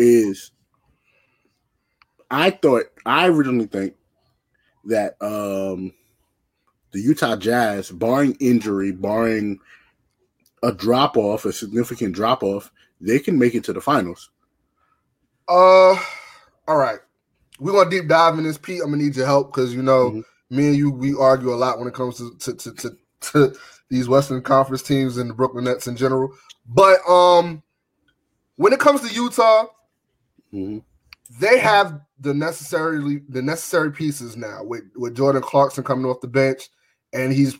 is I originally think that the Utah Jazz, barring injury, barring a drop off, a significant drop off, they can make it to the finals. All right. We're going to deep dive in this, Pete. I'm going to need your help because, you know, me and you, we argue a lot when it comes to these Western Conference teams and the Brooklyn Nets in general. But when it comes to Utah, they have the necessary pieces now with Jordan Clarkson coming off the bench, and he's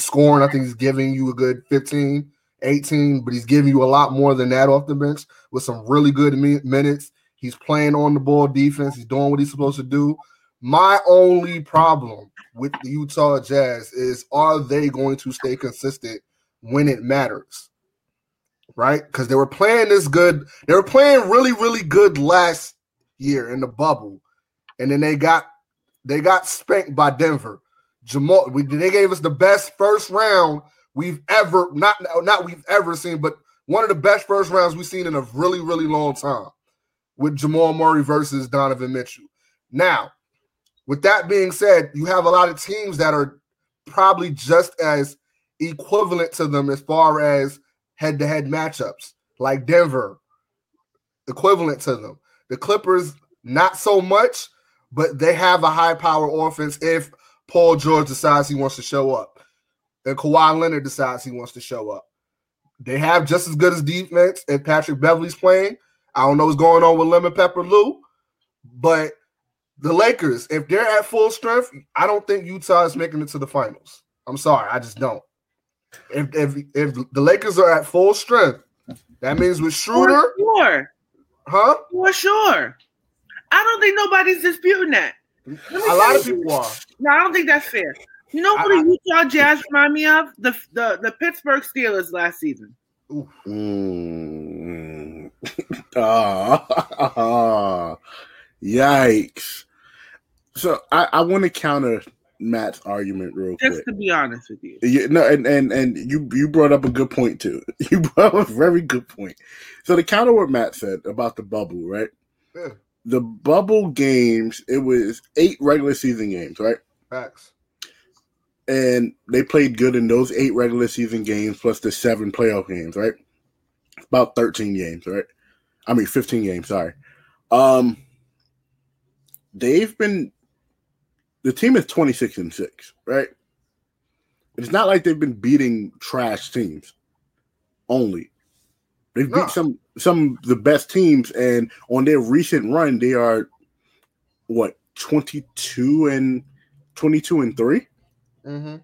scoring. I think he's giving you a good 15, 18, but he's giving you a lot more than that off the bench with some really good minutes. He's playing on the ball defense. He's doing what he's supposed to do. My only problem with the Utah Jazz is, are they going to stay consistent when it matters? Right? Because they were playing this good. They were playing really, really good last year in the bubble. And then they got spanked by Denver. Jamal, they gave us the best first round we've ever, not we've ever seen, but one of the best first rounds we've seen in a really, really long time with Jamal Murray versus Donovan Mitchell. Now, with that being said, you have a lot of teams that are probably just as equivalent to them as far as head-to-head matchups, like Denver, equivalent to them. The Clippers, not so much, but they have a high-power offense if Paul George decides he wants to show up and Kawhi Leonard decides he wants to show up. They have just as good as defense if Patrick Beverly's playing. I don't know what's going on with Lemon Pepper Lou, but the Lakers, if they're at full strength, I don't think Utah is making it to the finals. I'm sorry, I just don't. If the Lakers are at full strength, that means with Schroeder, for sure. I don't think nobody's disputing that. A lot of people are. No, I don't think that's fair. You know what the Utah Jazz remind me of? The Pittsburgh Steelers last season. Yikes. So I want to counter Matt's argument real quick. Just to be honest with you. You brought up a good point too. You brought up a very good point. So to counter what Matt said about the bubble, right? Yeah. The bubble games, it was 8 regular season games, right? Facts. And they played good in those 8 regular season games plus the 7 playoff games, right? About 13 games, right? I mean 15 games, sorry. The team is 26-6, right? It's not like they've been beating trash teams only. They've beat some of the best teams, and on their recent run, they are 22-3. Mm-hmm.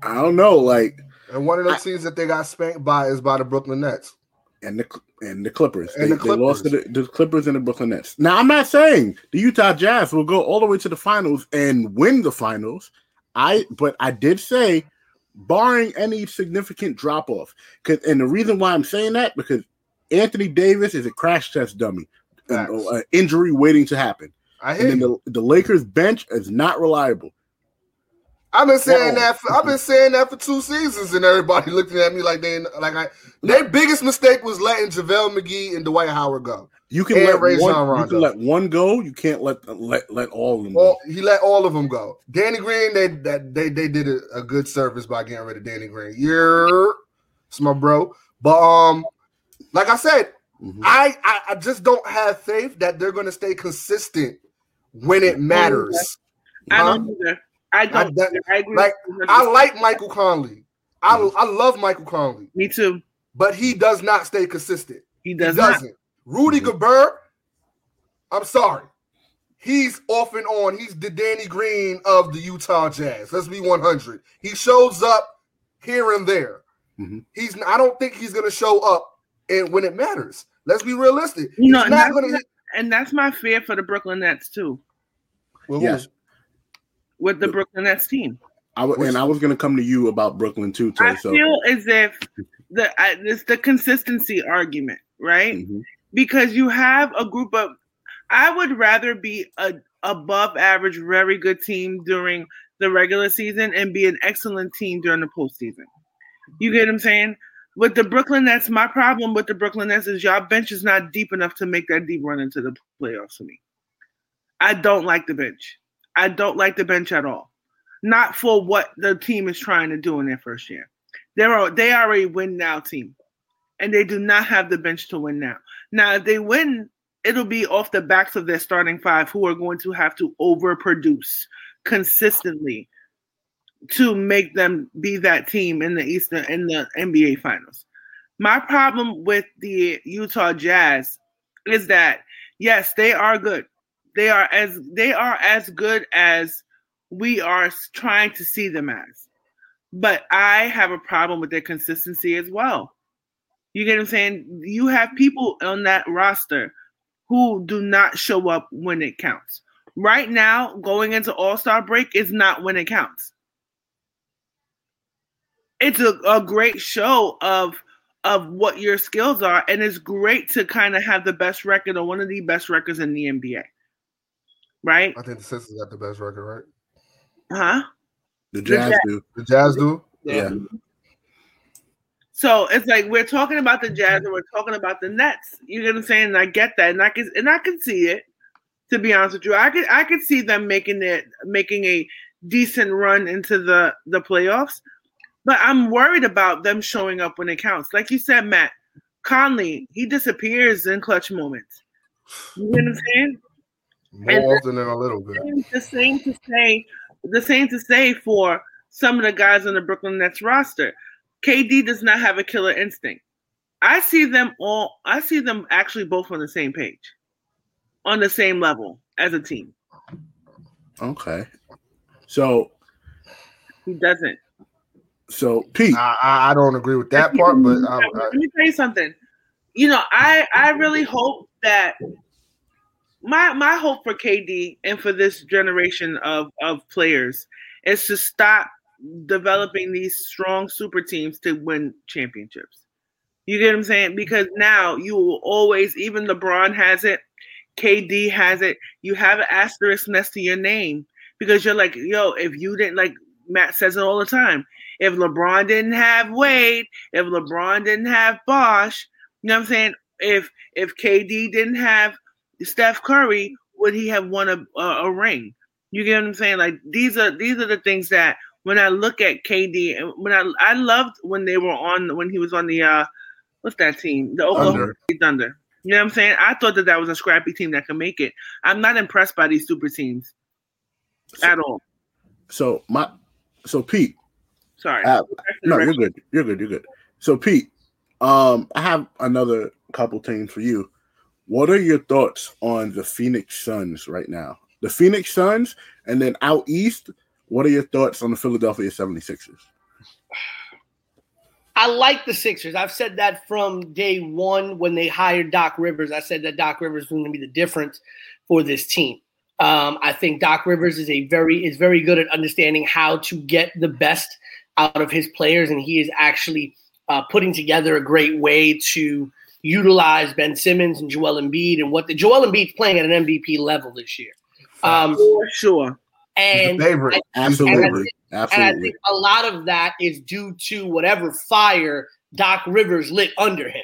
I don't know, and one of those teams that they got spanked by is by the Brooklyn Nets and the Clippers. They lost to the Clippers and the Brooklyn Nets. Now, I'm not saying the Utah Jazz will go all the way to the finals and win the finals. But I did say, barring any significant drop-off, and the reason why I'm saying that, because Anthony Davis is a crash test dummy, an injury waiting to happen. The Lakers bench is not reliable. I've been saying that for 2 seasons, and everybody looking at me their biggest mistake was letting JaVale McGee and Dwight Howard go. You can let one go. You can't let all of them go. He let all of them go. Danny Green, they did a good service by getting rid of Danny Green. Yeah, it's my bro. But like I said, I just don't have faith that they're going to stay consistent when it matters. I don't either. I agree. I like Michael Conley. I love Michael Conley. Me too. But he does not stay consistent. He doesn't. Rudy Gobert, I'm sorry. He's off and on. He's the Danny Green of the Utah Jazz. Let's be 100. He shows up here and there. Mm-hmm. I don't think he's going to show up when it matters. Let's be realistic. And that's my fear for the Brooklyn Nets too. Well, yes. With the Brooklyn Nets team. I was going to come to you about Brooklyn too, Tay. I feel as if it's the consistency argument, right? Mm-hmm. Because you have a group of, I would rather be an above average, very good team during the regular season and be an excellent team during the postseason. You get what I'm saying? With the Brooklyn Nets, my problem with the Brooklyn Nets is y'all bench is not deep enough to make that deep run into the playoffs for me. I don't like the bench. I don't like the bench at all. Not for what the team is trying to do in their first year. They are a win now team, and they do not have the bench to win now. Now, if they win, it'll be off the backs of their starting 5 who are going to have to overproduce consistently to make them be that team in the Eastern and the NBA Finals. My problem with the Utah Jazz is that, yes, they are good. They are as good as we are trying to see them as. But I have a problem with their consistency as well. You get what I'm saying? You have people on that roster who do not show up when it counts. Right now, going into All-Star break is not when it counts. It's a great show of what your skills are, and it's great to kind of have the best record or one of the best records in the NBA. Right? I think the Sixers got the best record, right? Huh? The Jazz do. The Jazz do? Yeah. So it's like we're talking about the Jazz and we're talking about the Nets. You know what I'm saying? And I get that. And I can see it, to be honest with you. I could see them making a decent run into the playoffs. But I'm worried about them showing up when it counts. Like you said, Matt, Conley, he disappears in clutch moments. You know what I'm saying? More often than a little bit. The same to say for some of the guys on the Brooklyn Nets roster. KD does not have a killer instinct. I see them actually both on the same page, on the same level as a team. Okay. So he doesn't. So Pete, I don't agree with that part, but let me tell you something. You know, I really hope that my hope for KD and for this generation of players is to stop developing these strong super teams to win championships. You get what I'm saying? Because now you will always, even LeBron has it, KD has it. You have an asterisk next to your name because you're like, yo, if you didn't, like Matt says it all the time, if LeBron didn't have Wade, if LeBron didn't have Bosh, you know what I'm saying? If KD didn't have Steph Curry, would he have won a ring? You get what I'm saying? Like these are the things that when I look at KD, and when I loved when he was on the what's that team? The Oklahoma Thunder. You know what I'm saying? I thought that was a scrappy team that could make it. I'm not impressed by these super teams at all. So Pete. Sorry. No, you're good. You're good. So, Pete, I have another couple things for you. What are your thoughts on the Phoenix Suns right now? The Phoenix Suns, and then out east, what are your thoughts on the Philadelphia 76ers? I like the Sixers. I've said that from day one when they hired Doc Rivers. I said that Doc Rivers was going to be the difference for this team. I think Doc Rivers is very good at understanding how to get the best out of his players, and he is actually putting together a great way to utilize Ben Simmons and Joel Embiid Joel Embiid's playing at an MVP level this year. Sure. And favorite. Absolutely. And I think a lot of that is due to whatever fire Doc Rivers lit under him.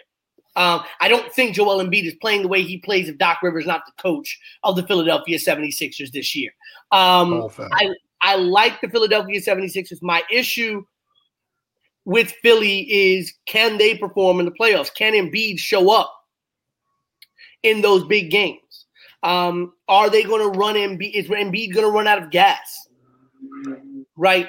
I don't think Joel Embiid is playing the way he plays if Doc Rivers is not the coach of the Philadelphia 76ers this year. I like the Philadelphia 76ers. My issue with Philly is, can they perform in the playoffs? Can Embiid show up in those big games? Are they going to run Embiid? Is Embiid going to run out of gas? Right?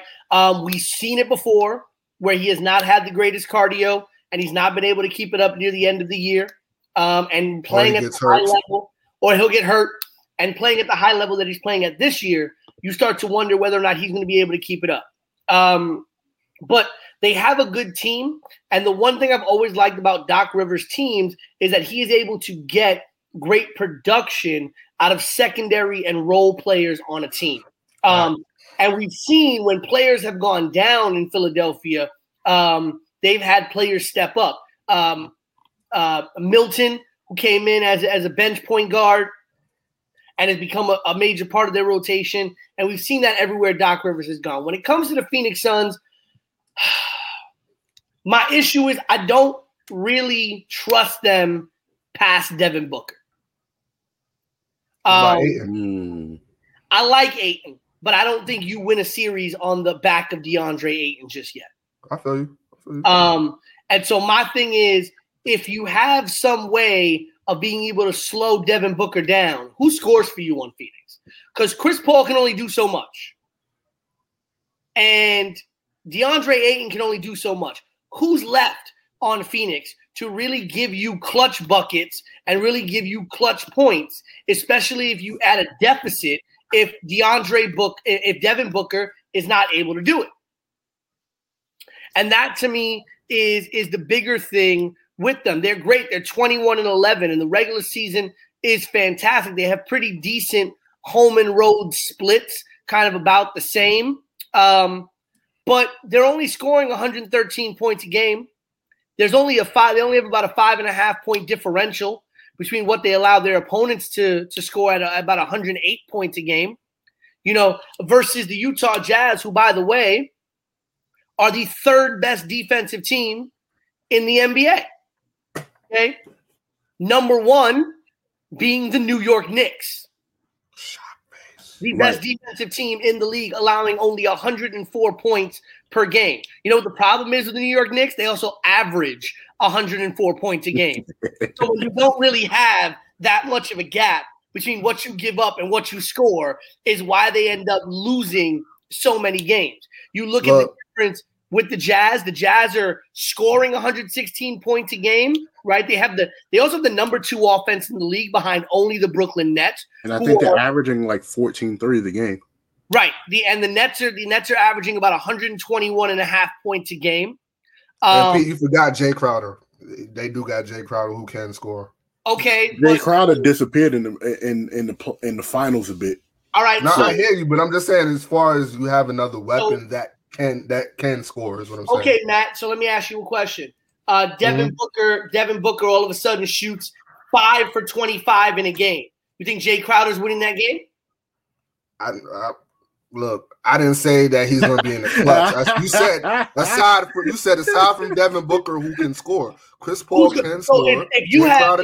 We've seen it before where he has not had the greatest cardio and he's not been able to keep it up near the end of the year and playing at the high level, or he'll get hurt, and playing at the high level that he's playing at this year, you start to wonder whether or not he's going to be able to keep it up. But they have a good team, and the one thing I've always liked about Doc Rivers' teams is that he is able to get great production out of secondary and role players on a team. And we've seen when players have gone down in Philadelphia, they've had players step up. Milton, who came in as a bench point guard and has become a major part of their rotation. And we've seen that everywhere Doc Rivers has gone. When it comes to the Phoenix Suns, my issue is I don't really trust them past Devin Booker. I like Ayton, but I don't think you win a series on the back of DeAndre Ayton just yet. I feel you. And so my thing is, if you have some way of being able to slow Devin Booker down, who scores for you on Phoenix? Because Chris Paul can only do so much. And DeAndre Ayton can only do so much. Who's left on Phoenix to really give you clutch buckets and really give you clutch points, especially if you add a deficit, if Devin Booker is not able to do it? And that, to me, is the bigger thing with them. They're great. They're 21-11, and the regular season is fantastic. They have pretty decent home and road splits, kind of about the same. But they're only scoring 113 points a game. They only have about a 5.5 point differential between what they allow their opponents to score at about 108 points a game. you know, versus the Utah Jazz, who, by the way, are the third best defensive team in the NBA. Okay. Number one being the New York Knicks. The best defensive team in the league, allowing only 104 points per game. You know what the problem is with the New York Knicks? They also average 104 points a game. So when you don't really have that much of a gap between what you give up and what you score is why they end up losing so many games. You look at the difference with the Jazz are scoring 116 points a game, right? They also have the number two offense in the league behind only the Brooklyn Nets. And I think they're averaging like 14 threes a game. Right. The Nets are averaging about 121 and a half points a game. Pete, you forgot Jay Crowder. They do got Jay Crowder, who can score. Okay. Jay Crowder disappeared in the finals a bit. All right. No, so, I hear you, but I'm just saying, as far as you have another weapon that can score is what I'm saying. Okay, Matt. So let me ask you a question. Devin Booker all of a sudden shoots 5 for 25 in a game. You think Jay Crowder's winning that game? I didn't say that he's going to be in the clutch. You said aside from Devin Booker, who can score, Chris Paul can score. If you have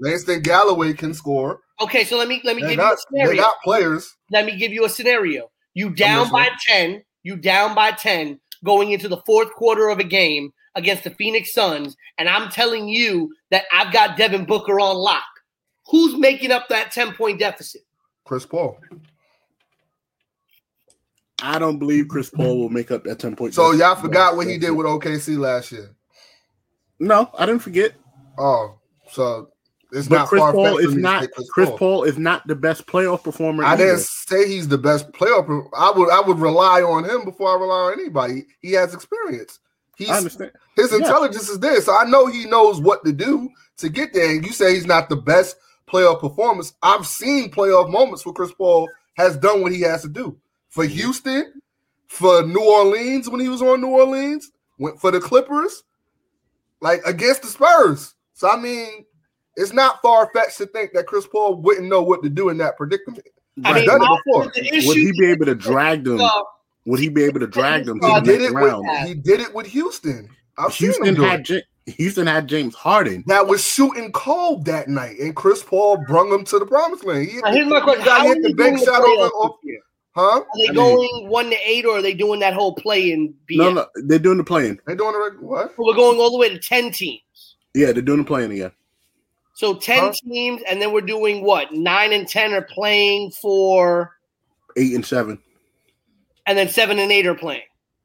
Langston Galloway can score. Okay, so let me give you a scenario. They got players. Let me give you a scenario. You down by 10. You down by 10 going into the fourth quarter of a game against the Phoenix Suns, and I'm telling you that I've got Devin Booker on lock. Who's making up that 10-point deficit? Chris Paul. I don't believe Chris Paul will make up that 10-point deficit. So y'all forgot what he did with OKC last year? No, I didn't forget. Oh, so it's not far-fetched for me to say Chris Paul is not the best playoff performer. I didn't say he's the best playoff. I would rely on him before I rely on anybody. He has experience. I understand. His intelligence is there, so I know he knows what to do to get there. And you say he's not the best playoff performance. I've seen playoff moments where Chris Paul has done what he has to do. For Houston, for New Orleans when he was on New Orleans, went for the Clippers, like against the Spurs. So, I mean, it's not far-fetched to think that Chris Paul wouldn't know what to do in that predicament. Right. I mean, would he be able to drag them? Would he be able to drag them to the next round? He did it with Houston. Houston had James Harden. That was shooting cold that night, and Chris Paul brung him to the promised land. Here's my question. How are they going Are they going 1-8, or are they doing that whole play-in? No, they're doing the play-in. They're doing the what? Well, we're going all the way to 10 teams. Yeah, they're doing the play-in again. So 10 teams, and then we're doing what? 9 and 10 are playing for? 8 and 7. And then 7 and 8 are playing.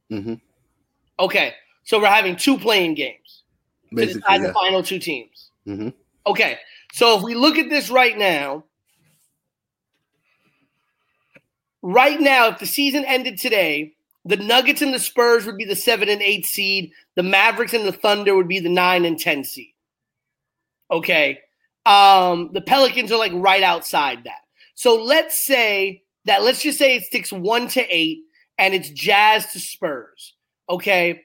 Mm-hmm. Okay, so we're having 2 play-in games to decide the final 2 teams. Mm-hmm. Okay, so if we look at this right now, if the season ended today, the Nuggets and the Spurs would be the 7 and 8 seed. The Mavericks and the Thunder would be the 9 and 10 seed. Okay, the Pelicans are like right outside that. So let's just say it sticks 1-8. And it's Jazz to Spurs, okay?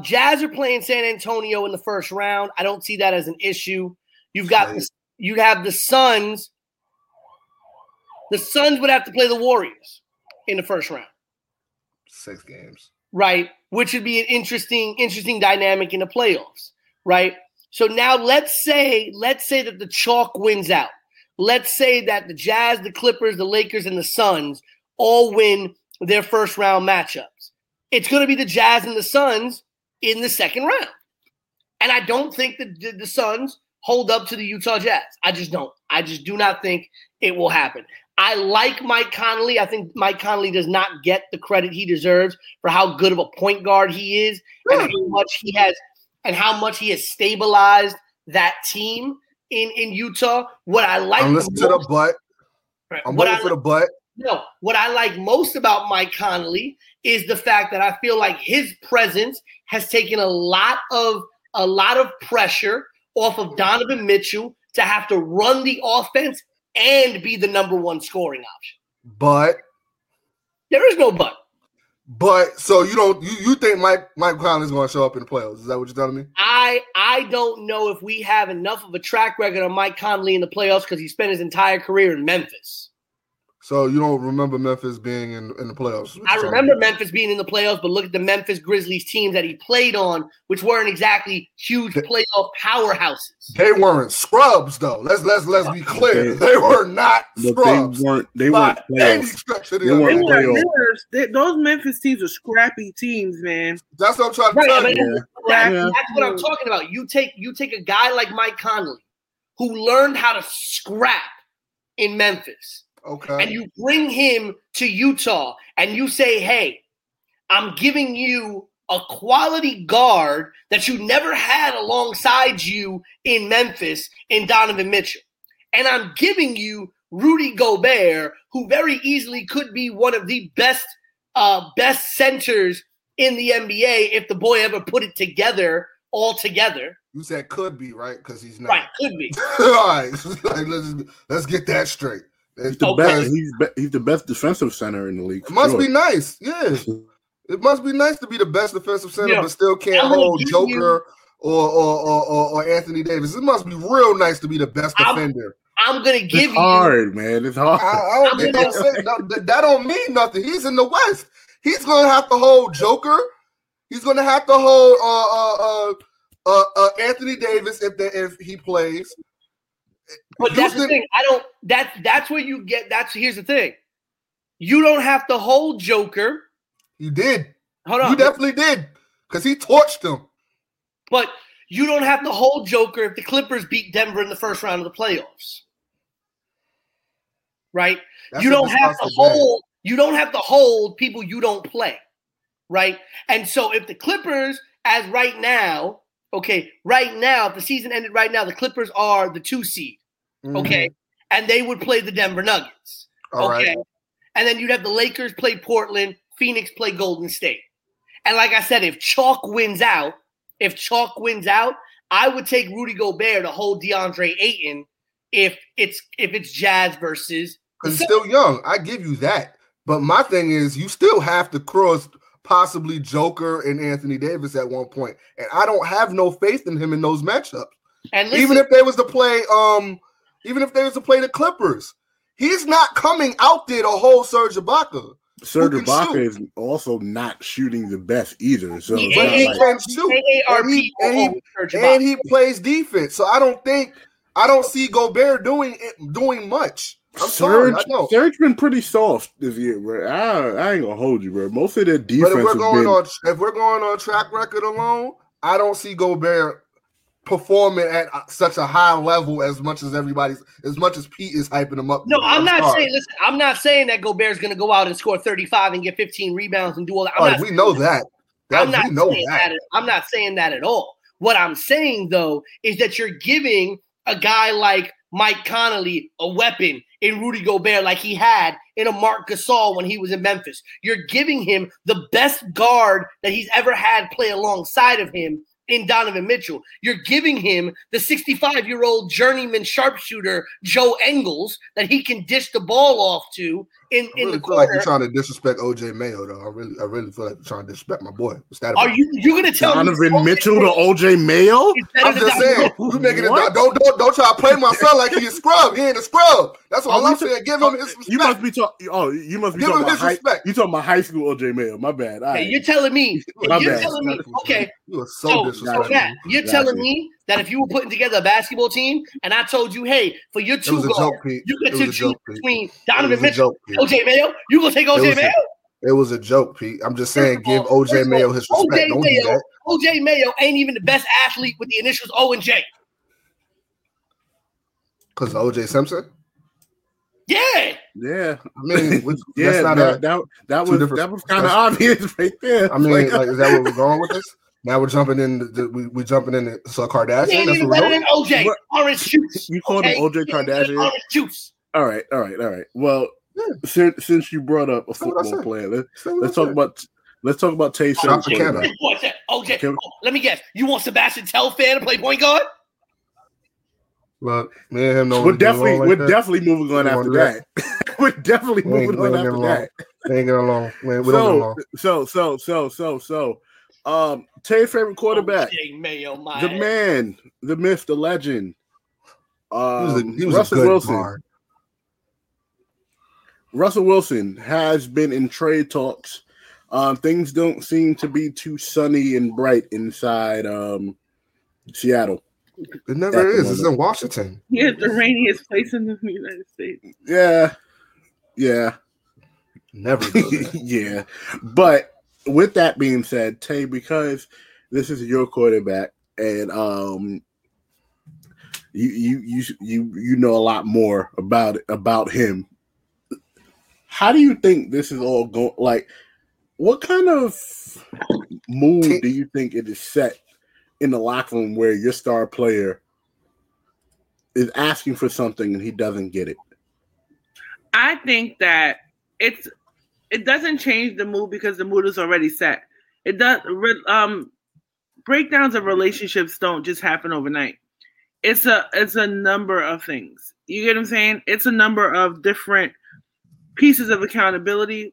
Jazz are playing San Antonio in the first round. I don't see that as an issue. You have the Suns. The Suns would have to play the Warriors in the first round. 6 games. Right, which would be an interesting dynamic in the playoffs, right? So now let's say that the chalk wins out. Let's say that the Jazz, the Clippers, the Lakers, and the Suns all win their first round matchups. It's going to be the Jazz and the Suns in the second round. And I don't think that the Suns hold up to the Utah Jazz. I just don't. I just do not think it will happen. I like Mike Conley. I think Mike Conley does not get the credit he deserves for how good of a point guard he is and how much he has stabilized that team in Utah. What I like I'm listening to the butt. I'm waiting for the butt. No, what I like most about Mike Conley is the fact that I feel like his presence has taken a lot of pressure off of Donovan Mitchell to have to run the offense and be the number one scoring option. But there is no but. But so you think Mike Conley's going to show up in the playoffs? Is that what you're telling me? I don't know if we have enough of a track record of Mike Conley in the playoffs because he spent his entire career in Memphis. So you don't remember Memphis being in the playoffs? I remember Memphis being in the playoffs, but look at the Memphis Grizzlies teams that he played on, which weren't exactly huge playoff powerhouses. They weren't scrubs, though. Let's be clear. They were not scrubs. They weren't playoffs. Those Memphis teams are scrappy teams, man. That's what I'm trying to tell you. That's what I'm talking about. You take a guy like Mike Conley, who learned how to scrap in Memphis. Okay. And you bring him to Utah and you say, hey, I'm giving you a quality guard that you never had alongside you in Memphis in Donovan Mitchell. And I'm giving you Rudy Gobert, who very easily could be one of the best centers in the NBA if the boy ever put it together altogether. You said could be, right? Because he's not. Right, could be. All right. Let's get that straight. He's the best. He's the best defensive center in the league. It must be nice. Yeah. It must be nice to be the best defensive center, but still can't hold Joker or Anthony Davis. It must be real nice to be the best defender. I'm going to give you. It's hard, man. It's hard. That don't mean nothing. He's in the West. He's going to have to hold Joker. He's going to have to hold Anthony Davis if he plays. But that's the thing. That's where you get. Here's the thing. You don't have to hold Joker. You did. Hold on. You definitely did, because he torched them. But you don't have to hold Joker if the Clippers beat Denver in the first round of the playoffs, right? You don't have to hold people you don't play, right? And so if the Clippers, as right now. Okay, right now, if the season ended right now, the Clippers are the 2 seed, okay? And they would play the Denver Nuggets, okay? And then you'd have the Lakers play Portland, Phoenix play Golden State. And like I said, if Chalk wins out, I would take Rudy Gobert to hold DeAndre Ayton if it's Jazz versus. Because he's still young. I give you that. But my thing is you still have to cross – possibly Joker and Anthony Davis at one point. And I don't have no faith in him in those matchups. And listen, even if they was to play the Clippers, he's not coming out there to hold Serge Ibaka. Serge Ibaka is also not shooting the best either. So he can shoot. And he plays defense. So I don't see Gobert doing much. Serge been pretty soft this year, bro. I ain't gonna hold you, bro. Most of their defense. But if we're going on track record alone, I don't see Gobert performing at such a high level as much as Pete is hyping him up. No, I'm not saying that Gobert's gonna go out and score 35 and get 15 rebounds and do all that. I'm not saying that at all. What I'm saying though is that you're giving a guy like Mike Conley a weapon in Rudy Gobert like he had in a Marc Gasol when he was in Memphis. You're giving him the best guard that he's ever had play alongside of him in Donovan Mitchell. You're giving him the 65-year-old journeyman sharpshooter Joe Ingles that he can dish the ball off to in the corner. I really feel like you're trying to disrespect O.J. Mayo, though. I really feel like you're trying to disrespect my boy. Are you going to tell Donovan Mitchell to O.J. Mayo? I'm just saying. You're making it. Don't try to play my son like he's a scrub. He ain't a scrub. That's what I'm saying. Give him his respect. You talking about high school O.J. Mayo. My bad. All right. Hey, you're telling me. Okay. You are so disrespectful. Telling me that if you were putting together a basketball team and I told you, hey, for your two goals, you could choose between Donovan Mitchell and O.J. Mayo? You going to take O.J. Mayo? It was a joke, Pete. I'm just saying give O.J. Mayo his respect. Don't do that. O.J. Mayo ain't even the best athlete with the initials O and J. Because O.J. Simpson? Yeah. Yeah. I mean, that was kind of obvious right there. I mean, is that where we're going with this? Now we're jumping in. We jumping in. So Kardashian. He ain't even better than OJ. Orange juice. You called him OJ Kardashian. Orange juice. All right. Well, since you brought up a football player, let's talk about Taysom Hill. OJ. Let me guess. You want Sebastian Telfair to play point guard? Look, me and him. We're definitely moving on after that. Ain't getting along. So. Tay's favorite quarterback, the man, the myth, the legend, Russell Wilson. Russell Wilson has been in trade talks. Things don't seem to be too sunny and bright inside Seattle. It never is. It's in Washington. Yeah, the rainiest place in the United States. Yeah. Yeah. Never. Yeah. But with that being said, Tay, because this is your quarterback and you know a lot more about him. How do you think this is all going? Like, what kind of mood do you think it is set in the locker room where your star player is asking for something and he doesn't get it? I think that it doesn't change the mood because the mood is already set. It does. Breakdowns of relationships don't just happen overnight. It's a number of things. You get what I'm saying? It's a number of different pieces of accountability.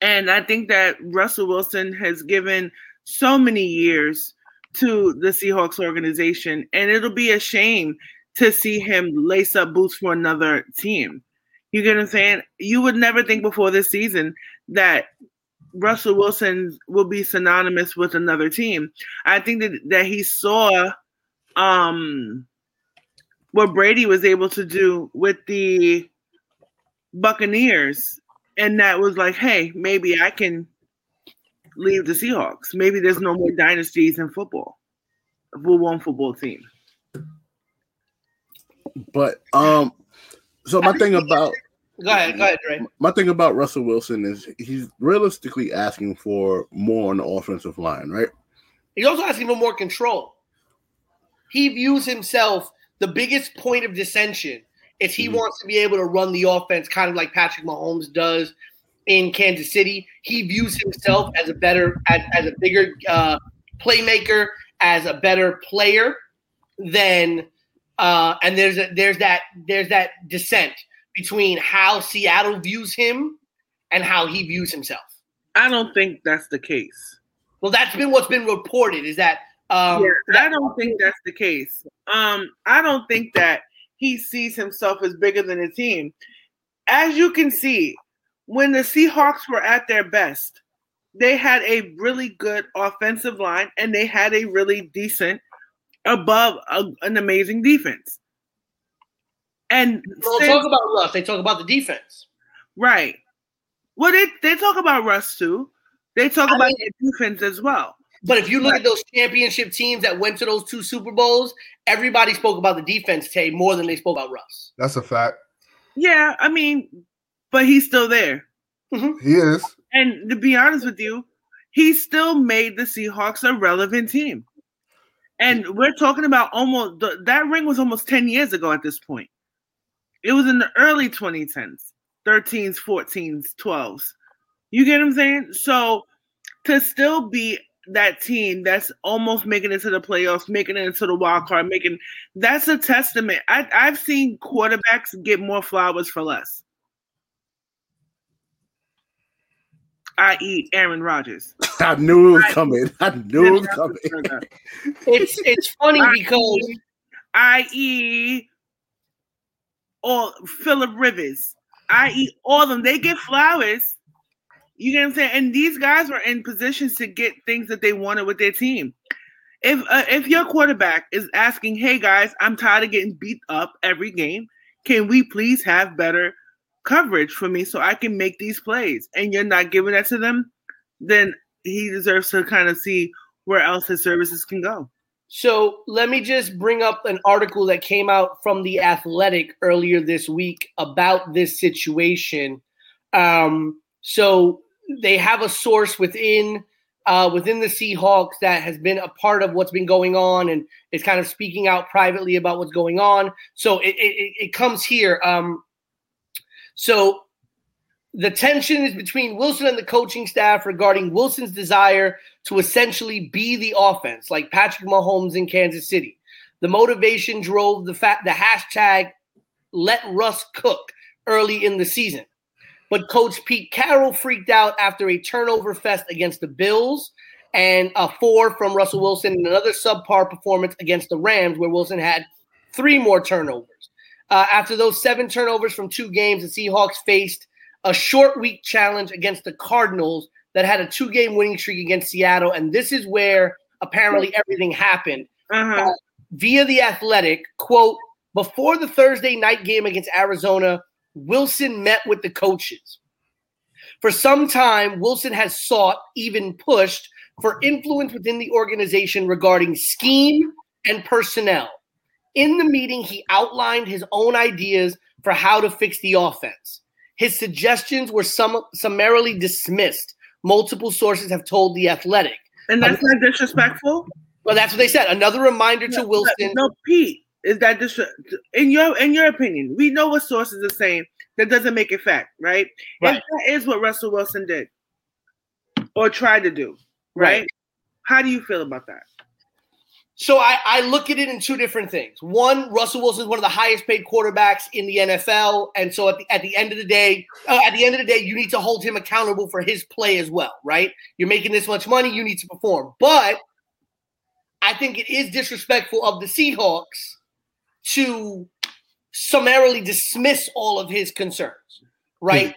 And I think that Russell Wilson has given so many years to the Seahawks organization, and it'll be a shame to see him lace up boots for another team. You get what I'm saying? You would never think before this season that Russell Wilson will be synonymous with another team. I think that he saw what Brady was able to do with the Buccaneers, and that was like, hey, maybe I can leave the Seahawks. Maybe there's no more dynasties in football. We're one football team. But so my thing about go ahead, Dre. My thing about Russell Wilson is he's realistically asking for more on the offensive line, right? He's also asking for more control. He views himself the biggest point of dissension is he wants to be able to run the offense kind of like Patrick Mahomes does in Kansas City. He views himself as a bigger playmaker, as a better player than. And there's that dissent between how Seattle views him and how he views himself. I don't think that's the case. Well, that's been what's been reported. Is that? I don't think that's the case. I don't think that he sees himself as bigger than the team. As you can see, when the Seahawks were at their best, they had a really good offensive line and they had a really decent an amazing defense. And talk about Russ. They talk about the defense. Right. Well, they talk about Russ too. They talk about the defense as well. But if you look at those championship teams that went to those two Super Bowls, everybody spoke about the defense, Tay, more than they spoke about Russ. That's a fact. Yeah, I mean, but he's still there. Mm-hmm. He is. And to be honest with you, he still made the Seahawks a relevant team. And we're talking about that ring was almost 10 years ago at this point. It was in the early 2010s, 13s, 14s, 12s. You get what I'm saying? So to still be that team that's almost making it to the playoffs, making it into the wild card, that's a testament. I've seen quarterbacks get more flowers for less, i.e. Aaron Rodgers. I knew it was coming. It's funny because i.e. all Philip Rivers, i.e. all of them, they get flowers. You get what I'm saying? And these guys were in positions to get things that they wanted with their team. If your quarterback is asking, hey guys, I'm tired of getting beat up every game. Can we please have better coverage for me so I can make these plays? And you're not giving that to them, then he deserves to kind of see where else his services can go. So let me just bring up an article that came out from The Athletic earlier this week about this situation. So they have a source within the Seahawks that has been a part of what's been going on and is kind of speaking out privately about what's going on. So it comes here. So the tension is between Wilson and the coaching staff regarding Wilson's desire to essentially be the offense, like Patrick Mahomes in Kansas City. The motivation drove the hashtag Let Russ Cook early in the season. But Coach Pete Carroll freaked out after a turnover fest against the Bills and a 4 from Russell Wilson and another subpar performance against the Rams, where Wilson had 3 more turnovers. After those 7 turnovers from 2 games, the Seahawks faced a short week challenge against the Cardinals that had a 2-game winning streak against Seattle. And this is where apparently everything happened. Via The Athletic, quote, before the Thursday night game against Arizona, Wilson met with the coaches. For some time, Wilson has sought, even pushed, for influence within the organization regarding scheme and personnel. In the meeting, he outlined his own ideas for how to fix the offense. His suggestions were summarily dismissed, multiple sources have told The Athletic. And that's not disrespectful? Well, that's what they said. Another reminder to Wilson. No, Pete, is that in your opinion? We know what sources are saying. That doesn't make it fact, right? Right. If that is what Russell Wilson did or tried to do, right? How do you feel about that? So I look at it in two different things. One, Russell Wilson is one of the highest paid quarterbacks in the NFL, and so at the end of the day, you need to hold him accountable for his play as well, right? You're making this much money, you need to perform. But I think it is disrespectful of the Seahawks to summarily dismiss all of his concerns, right?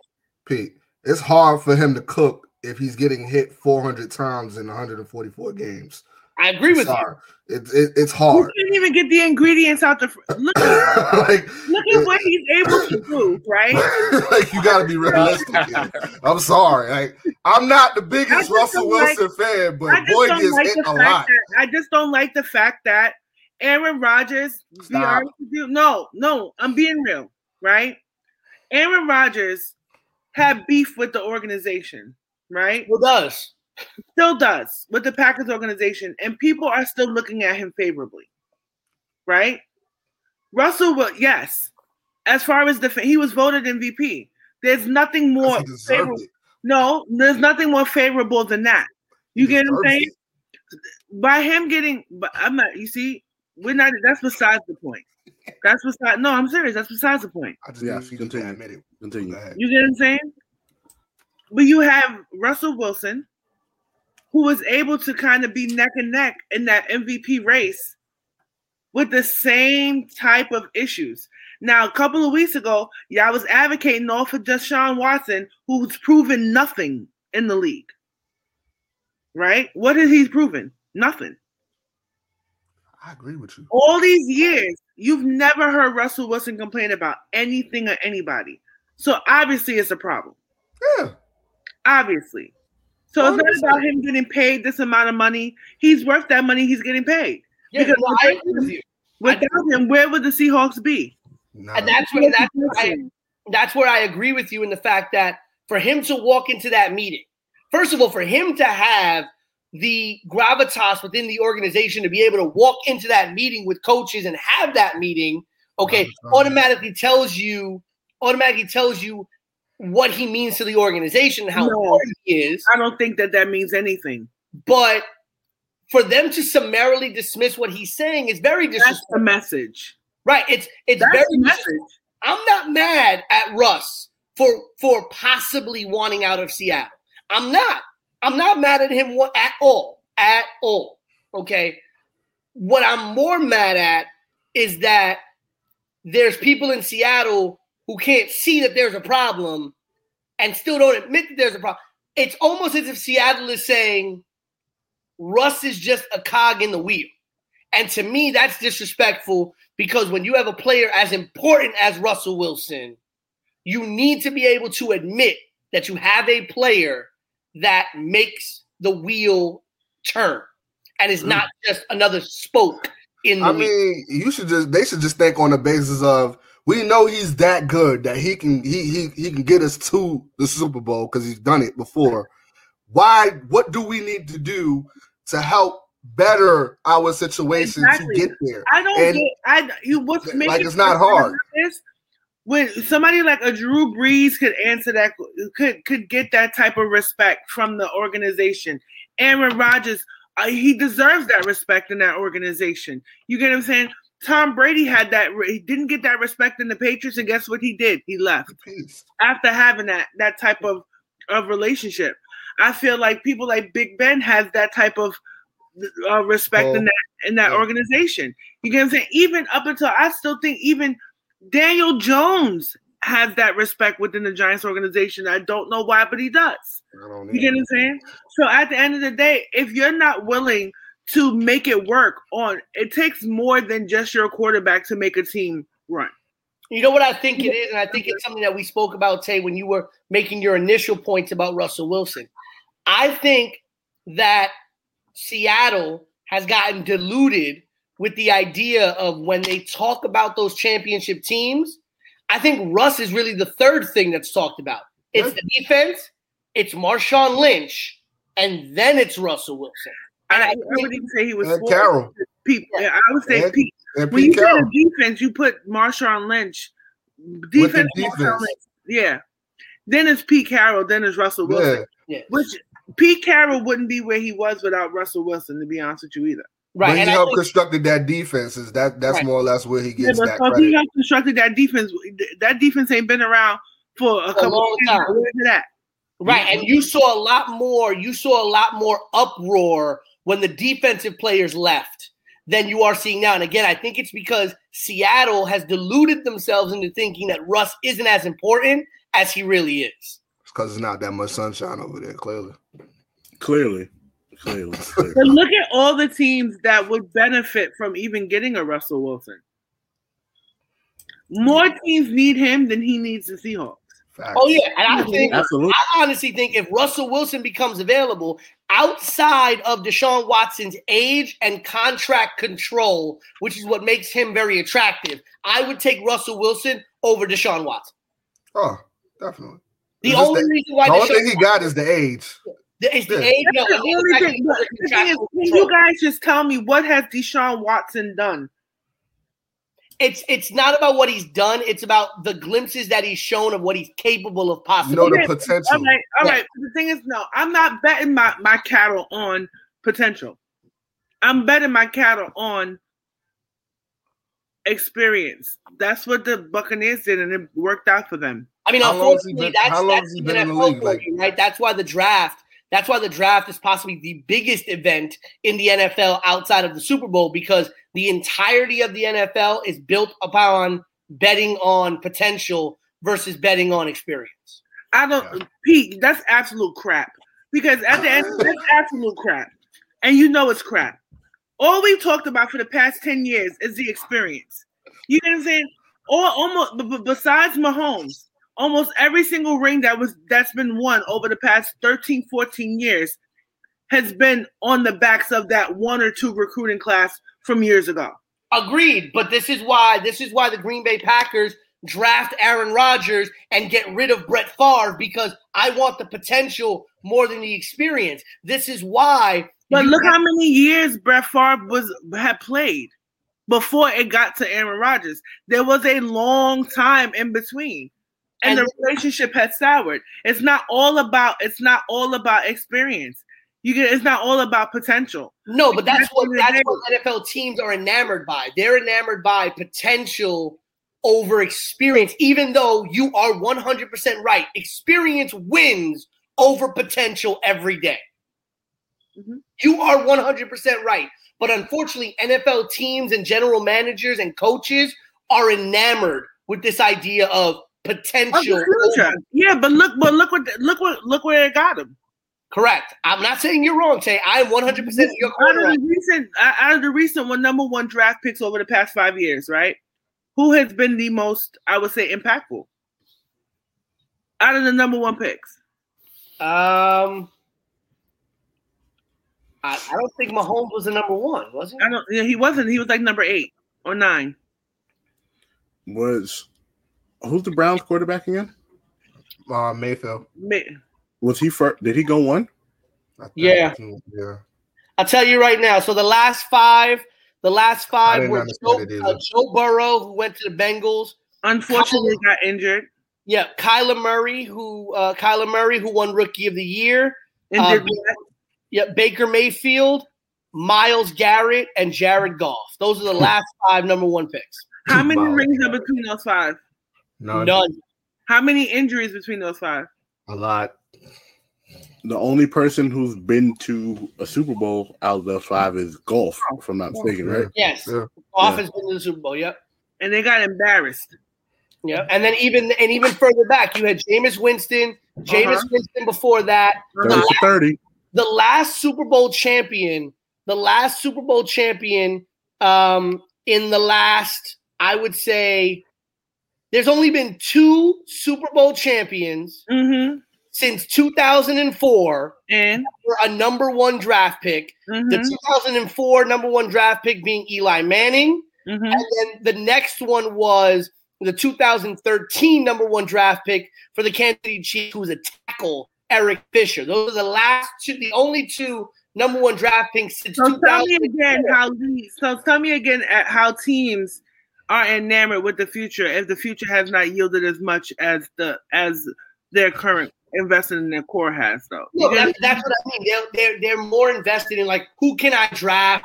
Pete, it's hard for him to cook if he's getting hit 400 times in 144 games. I agree with you. It's hard. You can't even get the ingredients out the look at, look at what he's able to do, right? Like, you got to be realistic. I'm sorry. Like, I'm not the biggest Russell Wilson fan, but boy, gets hit a lot. I just don't like the fact that Aaron Rodgers. No, I'm being real, right? Aaron Rodgers had beef with the organization, right? Who does? Still does with the Packers organization, and people are still looking at him favorably, right? Russell, yes. As far as he was voted MVP. There's nothing more favorable. No, there's nothing more favorable than that. You get what I'm saying? By him getting, I'm not. You see, we're not. That's besides the point. No, I'm serious. That's besides the point. I just continue. Continue. You get what I'm saying? But you have Russell Wilson, who was able to kind of be neck and neck in that MVP race with the same type of issues. Now, a couple of weeks ago, y'all was advocating all for Deshaun Watson, who's proven nothing in the league. Right? What has he proven? Nothing. I agree with you. All these years, you've never heard Russell Wilson complain about anything or anybody. So obviously it's a problem. Yeah. Obviously. So it's not about him getting paid this amount of money. He's worth that money. He's getting paid. Yeah, because without him, where would the Seahawks be? No. And that's where I agree with you in the fact that for him to walk into that meeting, first of all, for him to have the gravitas within the organization to be able to walk into that meeting with coaches and have that meeting, automatically tells you what he means to the organization, how important he is. I don't think that means anything. But for them to summarily dismiss what he's saying is very disrespectful. That's the message. Right. That's the message. I'm not mad at Russ for possibly wanting out of Seattle. I'm not mad at him at all. At all. Okay? What I'm more mad at is that there's people in Seattle who can't see that there's a problem and still don't admit that there's a problem. It's almost as if Seattle is saying Russ is just a cog in the wheel. And to me, that's disrespectful because when you have a player as important as Russell Wilson, you need to be able to admit that you have a player that makes the wheel turn and is not just another spoke in the wheel. I mean, they should just think on the basis of, we know he's that good that he can get us to the Super Bowl because he's done it before. What do we need to do to help better our situation to get there? It's not hard. When somebody like a Drew Brees could answer that, could get that type of respect from the organization. Aaron Rodgers, he deserves that respect in that organization. You get what I'm saying? Tom Brady had that. He didn't get that respect in the Patriots, and guess what he did? He left after having that type of relationship. I feel like people like Big Ben has that type of respect in that organization. You get what I'm saying? Even up until I still think even Daniel Jones has that respect within the Giants organization. I don't know why, but he does. You get what I'm saying? So at the end of the day, if you're not willing to make it work on, it takes more than just your quarterback to make a team run. You know what I think it is? And I think it's something that we spoke about, Tay, when you were making your initial points about Russell Wilson. I think that Seattle has gotten diluted with the idea of when they talk about those championship teams, I think Russ is really the third thing that's talked about. It's the defense, it's Marshawn Lynch, and then it's Russell Wilson. And I wouldn't even say he was Carroll. Yeah. I would say Pete. When you say the defense, you put Marshawn Lynch. Defense. Marshawn Lynch. Yeah. Then it's Pete Carroll. Then it's Russell Wilson. Yeah. Which Pete Carroll wouldn't be where he was without Russell Wilson, to be honest with you either. Right. When he helped constructed that defense, that's right. More or less where he gets that credit. He helped constructed that defense ain't been around for a couple of years. Where's it at? Right, and you saw a lot more uproar when the defensive players left than you are seeing now. And again, I think it's because Seattle has deluded themselves into thinking that Russ isn't as important as he really is. It's because there's not that much sunshine over there, clearly. But look at all the teams that would benefit from even getting a Russell Wilson. More teams need him than he needs the Seahawks. Oh, yeah. And I honestly think if Russell Wilson becomes available outside of Deshaun Watson's age and contract control, which is what makes him very attractive, I would take Russell Wilson over Deshaun Watson. Oh, definitely. The only thing he got is the age. It's the age. Can you guys just tell me what has Deshaun Watson done? It's not about what he's done. It's about the glimpses that he's shown of what he's capable of possibly. You know, the potential. All right. The thing is, no, I'm not betting my cattle on potential. I'm betting my cattle on experience. That's what the Buccaneers did, and it worked out for them. I mean, unfortunately, that's the NFL for you, right? That's why the draft is possibly the biggest event in the NFL outside of the Super Bowl, because the entirety of the NFL is built upon betting on potential versus betting on experience. Pete, that's absolute crap. Because at the end, that's absolute crap. And you know it's crap. All we've talked about for the past 10 years is the experience. You know what I'm saying? Almost besides Mahomes, almost every single ring that's been won over the past 13, 14 years has been on the backs of that one or two recruiting class from years ago. Agreed, but this is why the Green Bay Packers draft Aaron Rodgers and get rid of Brett Favre, because I want the potential more than the experience. This is why. But look how many years Brett Favre had played before it got to Aaron Rodgers. There was a long time in between. And the relationship has soured. It's not all about experience. It's not all about potential. No, but that's what NFL teams are enamored by. They're enamored by potential over experience, even though you are 100% right. Experience wins over potential every day. Mm-hmm. You are 100% right. But unfortunately, NFL teams and general managers and coaches are enamored with this idea of potential. Yeah, but look where it got him. Correct. I'm not saying you're wrong, Tay. I'm 100% your corner. Out of the recent number one draft picks over the past 5 years, right? Who has been the most, I would say, impactful out of the number one picks? I don't think Mahomes was the number one, was he? He wasn't. He was like number 8 or 9. Who's the Browns quarterback again? Mayfield. Was he first? Did he go one? Yeah. I'll tell you right now. So the last five were Joe Burrow, who went to the Bengals. Unfortunately, got injured. Yeah, Kyler Murray, who won Rookie of the Year. Baker Mayfield, Myles Garrett, and Jared Goff. Those are the last 5 number one picks. How many rings are between those 5? None. How many injuries between those 5? A lot. The only person who's been to a Super Bowl out of the 5 is Golf, if I'm not mistaken, right? Yes. Golf has been to the Super Bowl, yep. And they got embarrassed. Yeah, and then even further back, you had Jameis Winston before that. 30. The last Super Bowl champion in the last, I would say, there's only been two Super Bowl champions since 2004 and were a number one draft pick. The 2004 number one draft pick being Eli Manning. And then the next one was the 2013 number one draft pick for the Kansas City Chiefs, who was a tackle, Eric Fisher. Those are the last two, the only two number one draft picks since 2004. Tell me again how teams are enamored with the future if the future has not yielded as much as their current investment in their core has, though. No, that's what I mean. They're more invested in, like, who can I draft?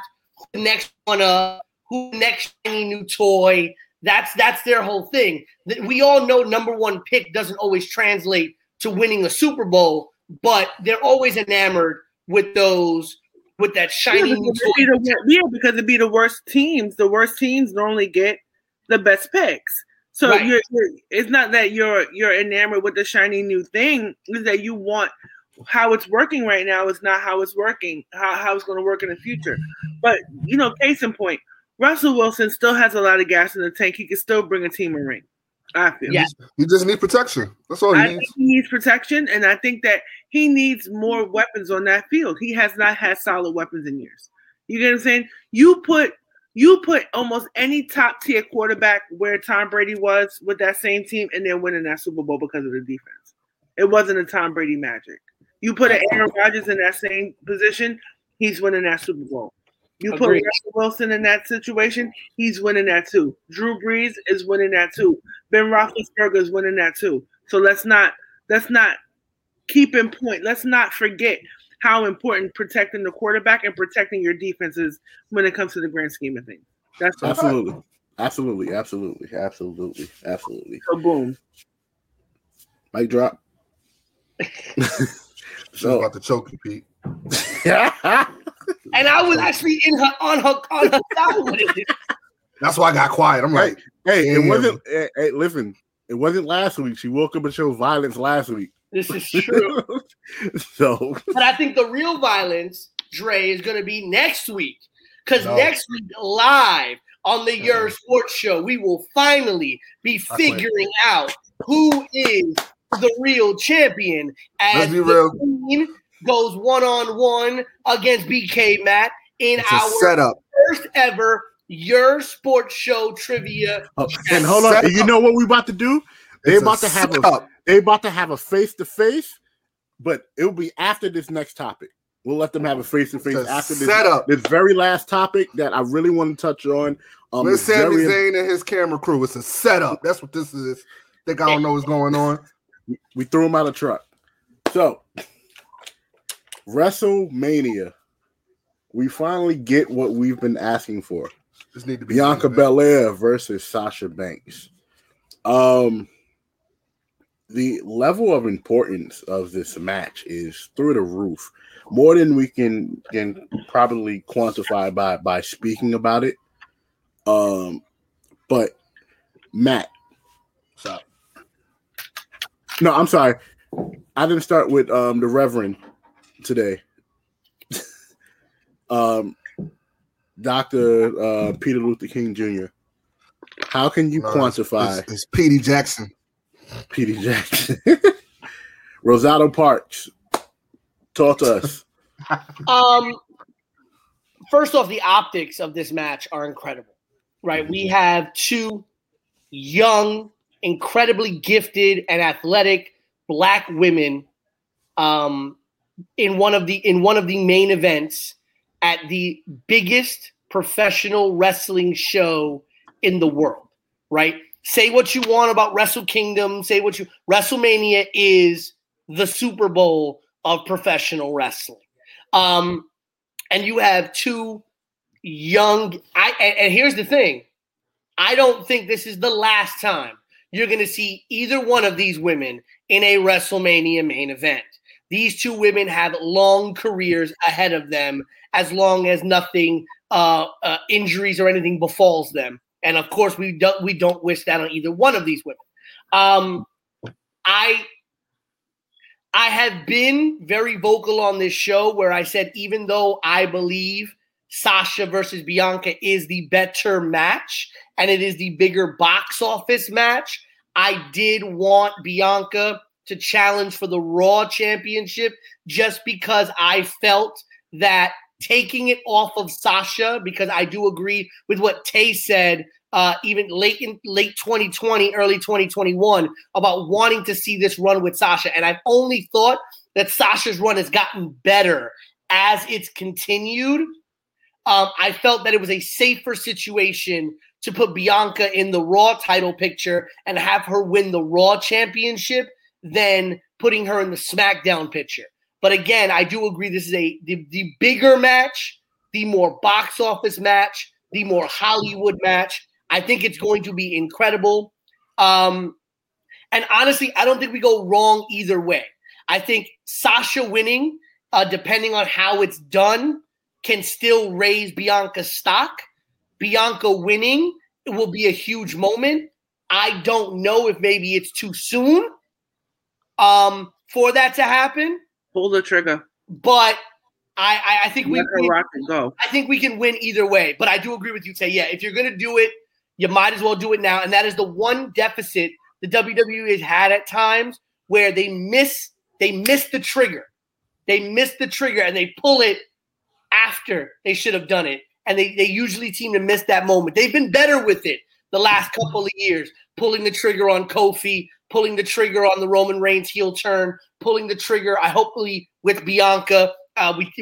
Who next one up? Who next shiny new toy? That's their whole thing. We all know number one pick doesn't always translate to winning a Super Bowl, but they're always enamored with those, with that shiny new toy. Because it'd be the worst teams. The worst teams normally get the best picks. So right. It's not that you're enamored with the shiny new thing. It's that you want how it's working right now is not how it's working, how it's going to work in the future. But, you know, case in point, Russell Wilson still has a lot of gas in the tank. He can still bring a team a ring. I feel. Yeah. He just needs protection. That's all he needs. I think he needs protection, and I think that he needs more weapons on that field. He has not had solid weapons in years. You get what I'm saying? You put almost any top-tier quarterback where Tom Brady was with that same team, and they're winning that Super Bowl because of the defense. It wasn't a Tom Brady magic. You put an Aaron Rodgers in that same position, he's winning that Super Bowl. You put Russell Wilson in that situation, he's winning that too. Drew Brees is winning that too. Ben Roethlisberger is winning that too. So let's not keep in point. Let's not forget how important protecting the quarterback and protecting your defense is when it comes to the grand scheme of things. That's absolutely. So boom, mic drop. So about to choke you, Pete. And I was actually on her side with it. That's why I got quiet. I'm like, hey, it wasn't. Hey, listen, it wasn't last week. She woke up and showed violence last week. This is true. So, but I think the real violence, Dre, is going to be next week, because next week live on the Your Sports Show, we will finally be figuring out who is the real champion. Let's be real. Queen goes one-on-one against BK Matt in our first ever Your Sports Show trivia. Oh, and hold on, you know what we about to do? They about to have a face-to-face, but it'll be after this next topic. We'll let them have a face-to-face after this setup. This very last topic that I really want to touch on. With Sami Zayn and his camera crew. It's a setup. That's what this is. Think I don't know what's going on. We threw him out of the truck. So, WrestleMania, we finally get what we've been asking for. This need to be Bianca Belair versus Sasha Banks. The level of importance of this match is through the roof, more than we can probably quantify by speaking about it. But Matt, what's up? No, I'm sorry, I didn't start with the Reverend today. Dr. Peter Luther King Jr. How can you quantify? It's Petey Jackson. Petey Jackson. Rosado Parks. Talk to us. First off, the optics of this match are incredible, right? We have two young, incredibly gifted and athletic black women in one of the main events at the biggest professional wrestling show in the world, right? Say what you want about Wrestle Kingdom, WrestleMania is the Super Bowl of professional wrestling. And you have two young, and here's the thing, I don't think this is the last time you're going to see either one of these women in a WrestleMania main event. These two women have long careers ahead of them as long as nothing, injuries or anything befalls them. And of course, we don't wish that on either one of these women. I have been very vocal on this show where I said, even though I believe Sasha versus Bianca is the better match and it is the bigger box office match, I did want Bianca to challenge for the Raw Championship just because I felt that taking it off of Sasha, because I do agree with what Tay said, even late 2020, early 2021, about wanting to see this run with Sasha. And I've only thought that Sasha's run has gotten better as it's continued. I felt that it was a safer situation to put Bianca in the Raw title picture and have her win the Raw Championship than putting her in the SmackDown picture. But again, I do agree this is the bigger match, the more box office match, the more Hollywood match. I think it's going to be incredible. And honestly, I don't think we go wrong either way. I think Sasha winning, depending on how it's done, can still raise Bianca's stock. Bianca winning, it will be a huge moment. I don't know if maybe it's too soon for that to happen. Pull the trigger. But I think we can rock and go. I think we can win either way. But I do agree with you, Tay. Yeah, if you're going to do it, you might as well do it now. And that is the one deficit the WWE has had at times where they miss the trigger. They miss the trigger and they pull it after they should have done it. And they usually seem to miss that moment. They've been better with it the last couple of years, pulling the trigger on Kofi, pulling the trigger on the Roman Reigns heel turn, pulling the trigger, hopefully with Bianca.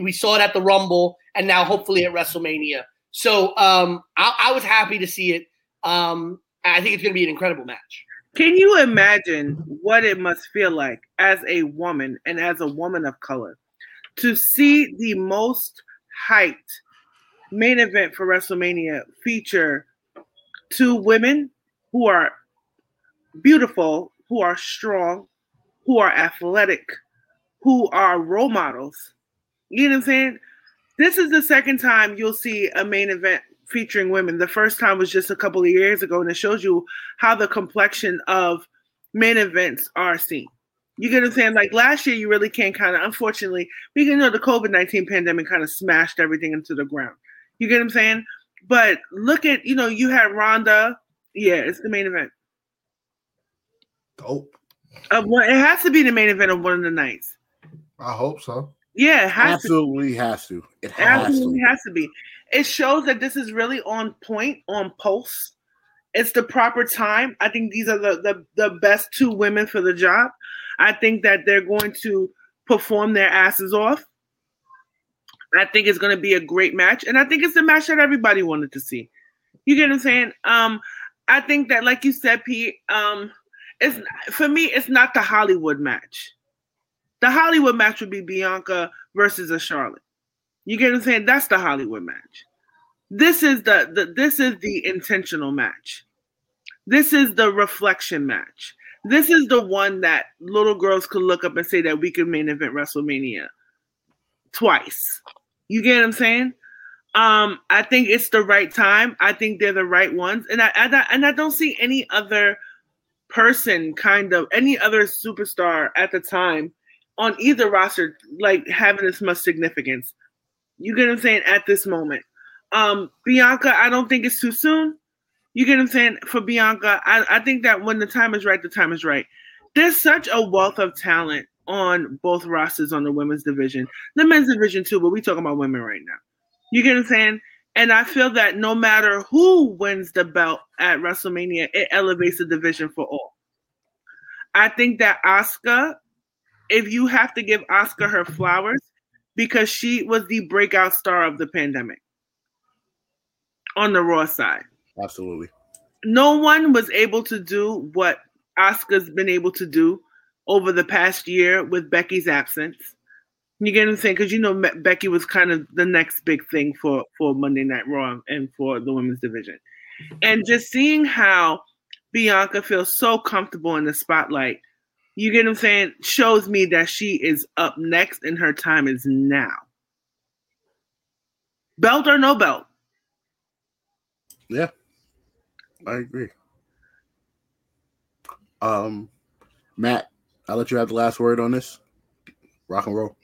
We saw it at the Rumble, and now hopefully at WrestleMania. So I was happy to see it. I think it's going to be an incredible match. Can you imagine what it must feel like as a woman and as a woman of color to see the most hyped main event for WrestleMania feature two women who are beautiful, who are strong, who are athletic, who are role models? You know what I'm saying? This is the second time you'll see a main event featuring women. The first time was just a couple of years ago, and it shows you how the complexion of main events are seen. You get what I'm saying? Like last year, you really can't kind of, unfortunately, we can know the COVID-19 pandemic kind of smashed everything into the ground. You get what I'm saying? But look at, you had Ronda. Yeah, it's the main event. Dope. It has to be the main event of one of the nights. I hope so. Yeah, it has absolutely to. Has to. It has absolutely to. Has to be. It shows that this is really on point, on pulse. It's the proper time. I think these are the best two women for the job. I think that they're going to perform their asses off. I think it's going to be a great match, and I think it's the match that everybody wanted to see. You get what I'm saying? I think that, like you said, Pete, it's, for me, it's not the Hollywood match. The Hollywood match would be Bianca versus a Charlotte. You get what I'm saying? That's the Hollywood match. This is the intentional match. This is the reflection match. This is the one that little girls could look up and say that we could main event WrestleMania twice. You get what I'm saying? I think it's the right time. I think they're the right ones, and I don't see any other person, kind of any other superstar at the time on either roster like having this much significance. You get what I'm saying? At this moment, Bianca, I don't think it's too soon. You get what I'm saying? For Bianca, I think that when the time is right, the time is right. There's such a wealth of talent on both rosters on the women's division, the men's division too, but we're talking about women right now. You get what I'm saying? And I feel that no matter who wins the belt at WrestleMania, it elevates the division for all. I think that Asuka, if you have to give Asuka her flowers, because she was the breakout star of the pandemic on the Raw side. Absolutely. No one was able to do what Asuka's been able to do over the past year with Becky's absence. You get what I'm saying? Because Becky was kind of the next big thing for Monday Night Raw and for the women's division. And just seeing how Bianca feels so comfortable in the spotlight, you get what I'm saying, shows me that she is up next and her time is now. Belt or no belt. Yeah. I agree. Matt, I'll let you have the last word on this. Rock and roll.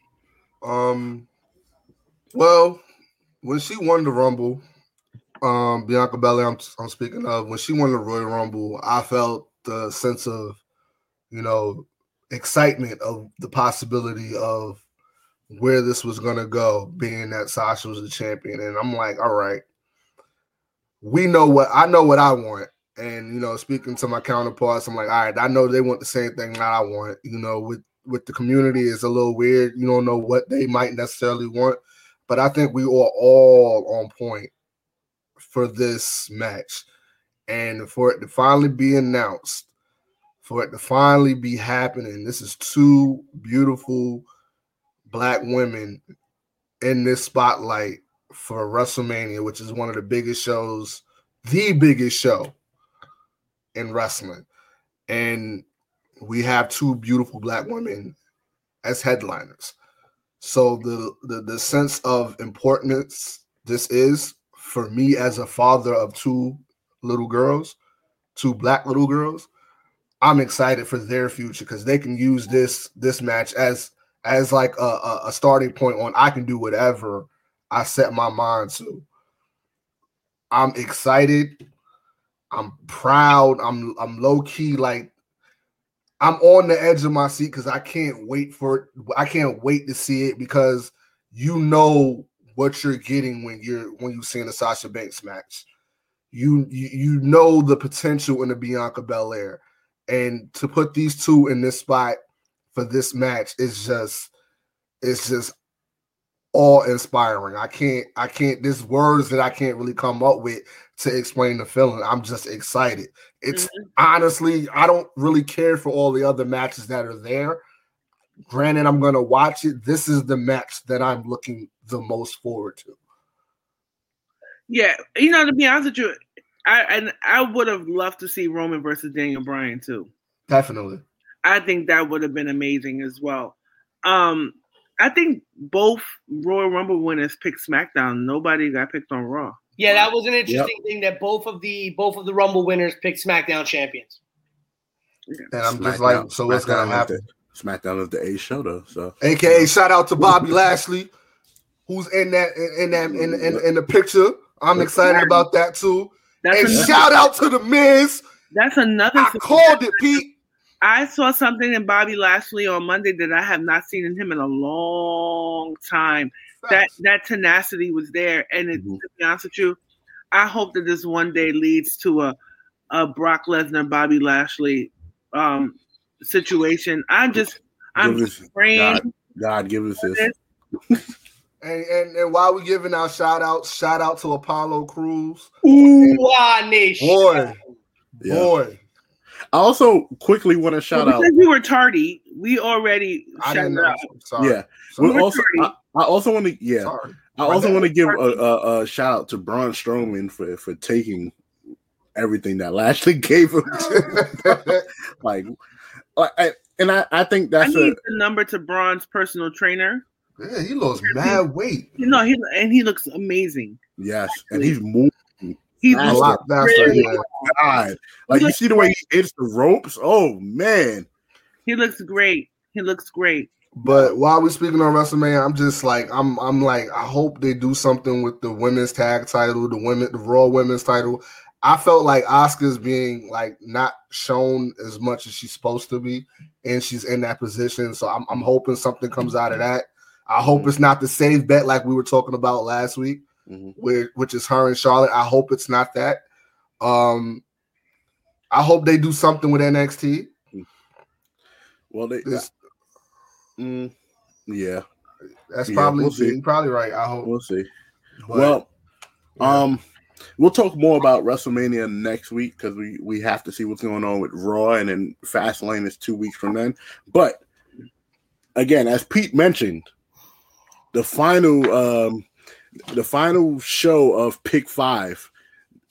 Well, when she won the Rumble, Bianca Belair, I'm speaking of, when she won the Royal Rumble, I felt the sense of, you know, excitement of the possibility of where this was going to go, being that Sasha was the champion. And I'm like, all right, I know what I want. And, you know, speaking to my counterparts, I'm like, all right, I know they want the same thing that I want. You know, with the community, it's a little weird. You don't know what they might necessarily want. But I think we are all on point for this match. And for it to finally be announced, for it to finally be happening, this is two beautiful Black women in this spotlight for WrestleMania, which is one of the biggest shows, the biggest show in wrestling. And we have two beautiful Black women as headliners. So the sense of importance this is for me as a father of two Black little girls, I'm excited for their future because they can use this match as like a starting point on I can do whatever I set my mind to. I'm excited. I'm proud. I'm low-key like I'm on the edge of my seat because I can't wait for it. I can't wait to see it because you know what you're getting when you're seeing a Sasha Banks match. You know the potential in the Bianca Belair. And to put these two in this spot for this match is just awe-inspiring. I can't. There's words that I can't really come up with to explain the feeling. I'm just excited. It's honestly, I don't really care for all the other matches that are there. Granted, I'm gonna watch it. This is the match that I'm looking the most forward to. Yeah, you know, to be honest with you, I would have loved to see Roman versus Daniel Bryan too. Definitely, I think that would have been amazing as well. I think both Royal Rumble winners picked SmackDown. Nobody got picked on Raw. Yeah, that was an interesting thing that both of the Rumble winners picked SmackDown champions. And I'm just like, so what's gonna happen? SmackDown is the A show though. So, AKA shout out to Bobby Lashley, who's in the picture. I'm excited about that too. Shout out to the Miz. That's another. I called it, Pete. I saw something in Bobby Lashley on Monday that I have not seen in him in a long time. That tenacity was there. And to be honest with you, I hope that this one day leads to a Brock Lesnar, Bobby Lashley situation. I'm just praying. God, give us this. And while we're giving our shout out to Apollo Crews. Ooh, nation. Boy. I also quickly want to shout out. Because we were tardy, we already shouted out. Sorry. Yeah. I also want to give a shout out to Braun Strowman for taking everything that Lashley gave him. I think that's I need the number to Braun's personal trainer. Yeah, he looks mad weight. You know, he looks amazing. Yes, and he's moving. He's a lot faster. God. Like you see the way he hits the ropes. Oh man, he looks great. But while we're speaking on WrestleMania, I'm just like I'm like I hope they do something with the women's tag title, the Raw women's title. I felt like Asuka's being like not shown as much as she's supposed to be, and she's in that position. So I'm hoping something comes out of that. I hope it's not the save bet like we were talking about last week. Mm-hmm. Which is her and Charlotte. I hope it's not that. I hope they do something with NXT. Well, you're probably right. I hope we'll see. But, we'll talk more about WrestleMania next week because we have to see what's going on with Raw, and then Fastlane is 2 weeks from then. But again, as Pete mentioned, the final show of Pick 5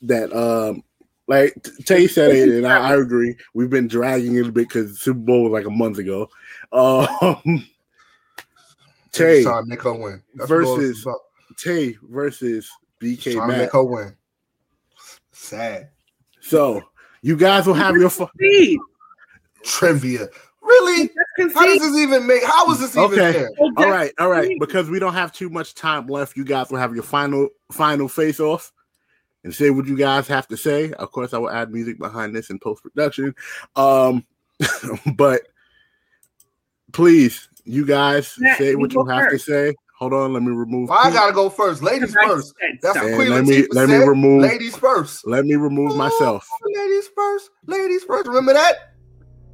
that like Tay said it, and I agree. We've been dragging it a bit because Super Bowl was like a month ago. Tay versus BK Matt. Sad. So you guys will have your fun. Trivia. Really? How does this even make? How is this even fair? All right. Because we don't have too much time left, you guys will have your final face off and say what you guys have to say. Of course, I will add music behind this in post production. But please, you guys say what you have to say. Hold on, let me remove. Well, I gotta go first, ladies first. That's what Queen Latifah said. Ladies first. Let me remove myself. Ladies first. Remember that?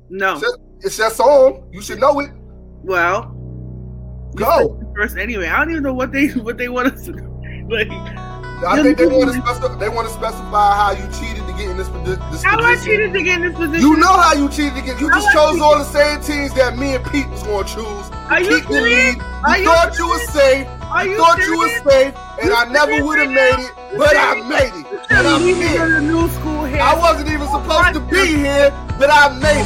No, it's your song. You should know it. Well, go first anyway. I don't even know what they want us to do. Like, I think they want to specify how you cheated to get in this position. How I cheated to get in this position? You know how you cheated to get. You just chose all the same teams that me and Pete was going to choose. Are you kidding? You thought you were safe, and I never would have made it, but I made it. And I'm here. I wasn't even supposed to be here, but I made it.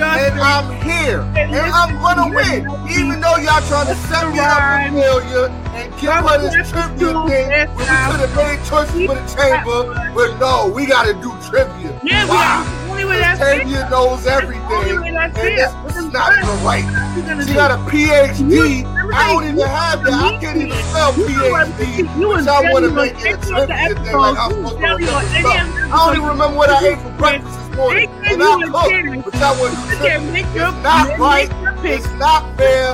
And I'm here. And I'm gonna win. Even though y'all trying to set me up for failure and give her this trivia thing where we could have made choices for the chamber, but no, we gotta do trivia. Wow. Tavia knows everything, and it's not even right. She got a PhD. I don't even have that. I can't even spell PhD. Which I want to make it a trip. I don't even remember what I ate for breakfast this morning. And I cooked, which I want to do. It's not right. It's not fair.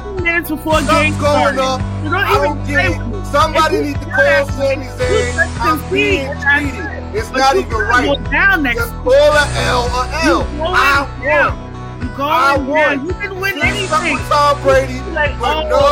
Something's going on. I don't get it. Somebody needs to call Sandy saying I'm being cheated. It's not even right. Down next. Just call an L or L. I won. You didn't win anything. Tom Brady, like, but no,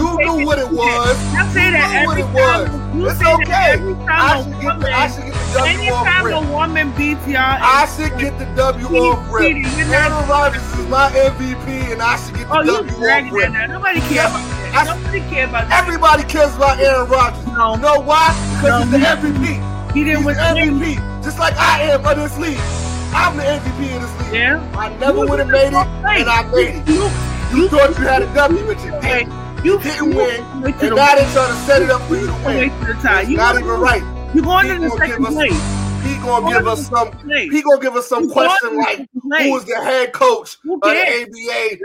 you knew what it was. I say that every time. It's okay. I should get the W off rip. Anytime a woman beats y'all, I should get the W off rip. Aaron Rodgers is my MVP, and I should get the W off rip. Nobody cares about that. Nobody cares about that. Everybody cares about Aaron Rodgers. You know why? Because he's the MVP. He's MVP, just like I am of this league. I'm the MVP of this league. Yeah. I never would have made it, and I made it. You thought you had a W, but you didn't. You didn't win, and now they're trying to set it up for you to win. It's not even right. You're going to the second place. He's going to give us some. He going to give us some question like, who is the head coach of the ABA?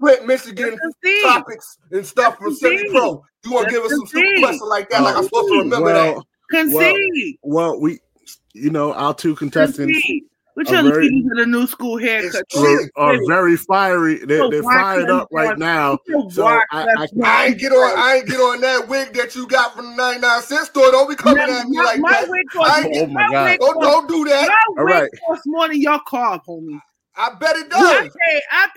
Quit Michigan topics and stuff from semi-pro. You going to give us some question like that? Like I'm supposed to remember that? Concede. Well, our two contestants which are very, the new school haircut are very fiery. They're fired up right now. So I ain't get on that wig that you got from the 99-cent store. Don't be coming at me like that. Oh my God! Don't do that. All right. Costs more than your car, homie. I bet it does. I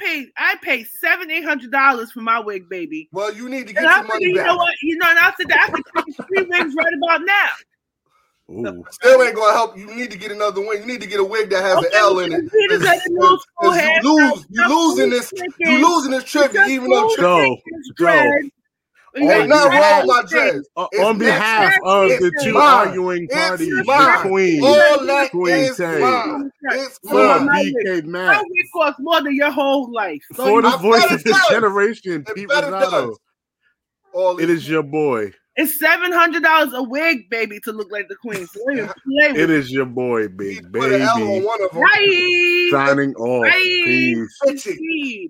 pay $700-800 for my wig, baby. Well, you need to get your money back. You know what? And I said that I could take 3 wigs right about now. Ooh. Still ain't gonna help. You need to get another wig. You need to get a wig that has an L in it. You losing this trivia, even though go. It's not wrong, my Jay. On behalf of the two arguing parties, between Queen Tay, BK Max, it costs more than your whole life. For the voice of this generation, Pete Renato, it is your boy. It's $700 a wig, baby, to look like the Queen. So it is your boy, big baby. Signing off. Peace.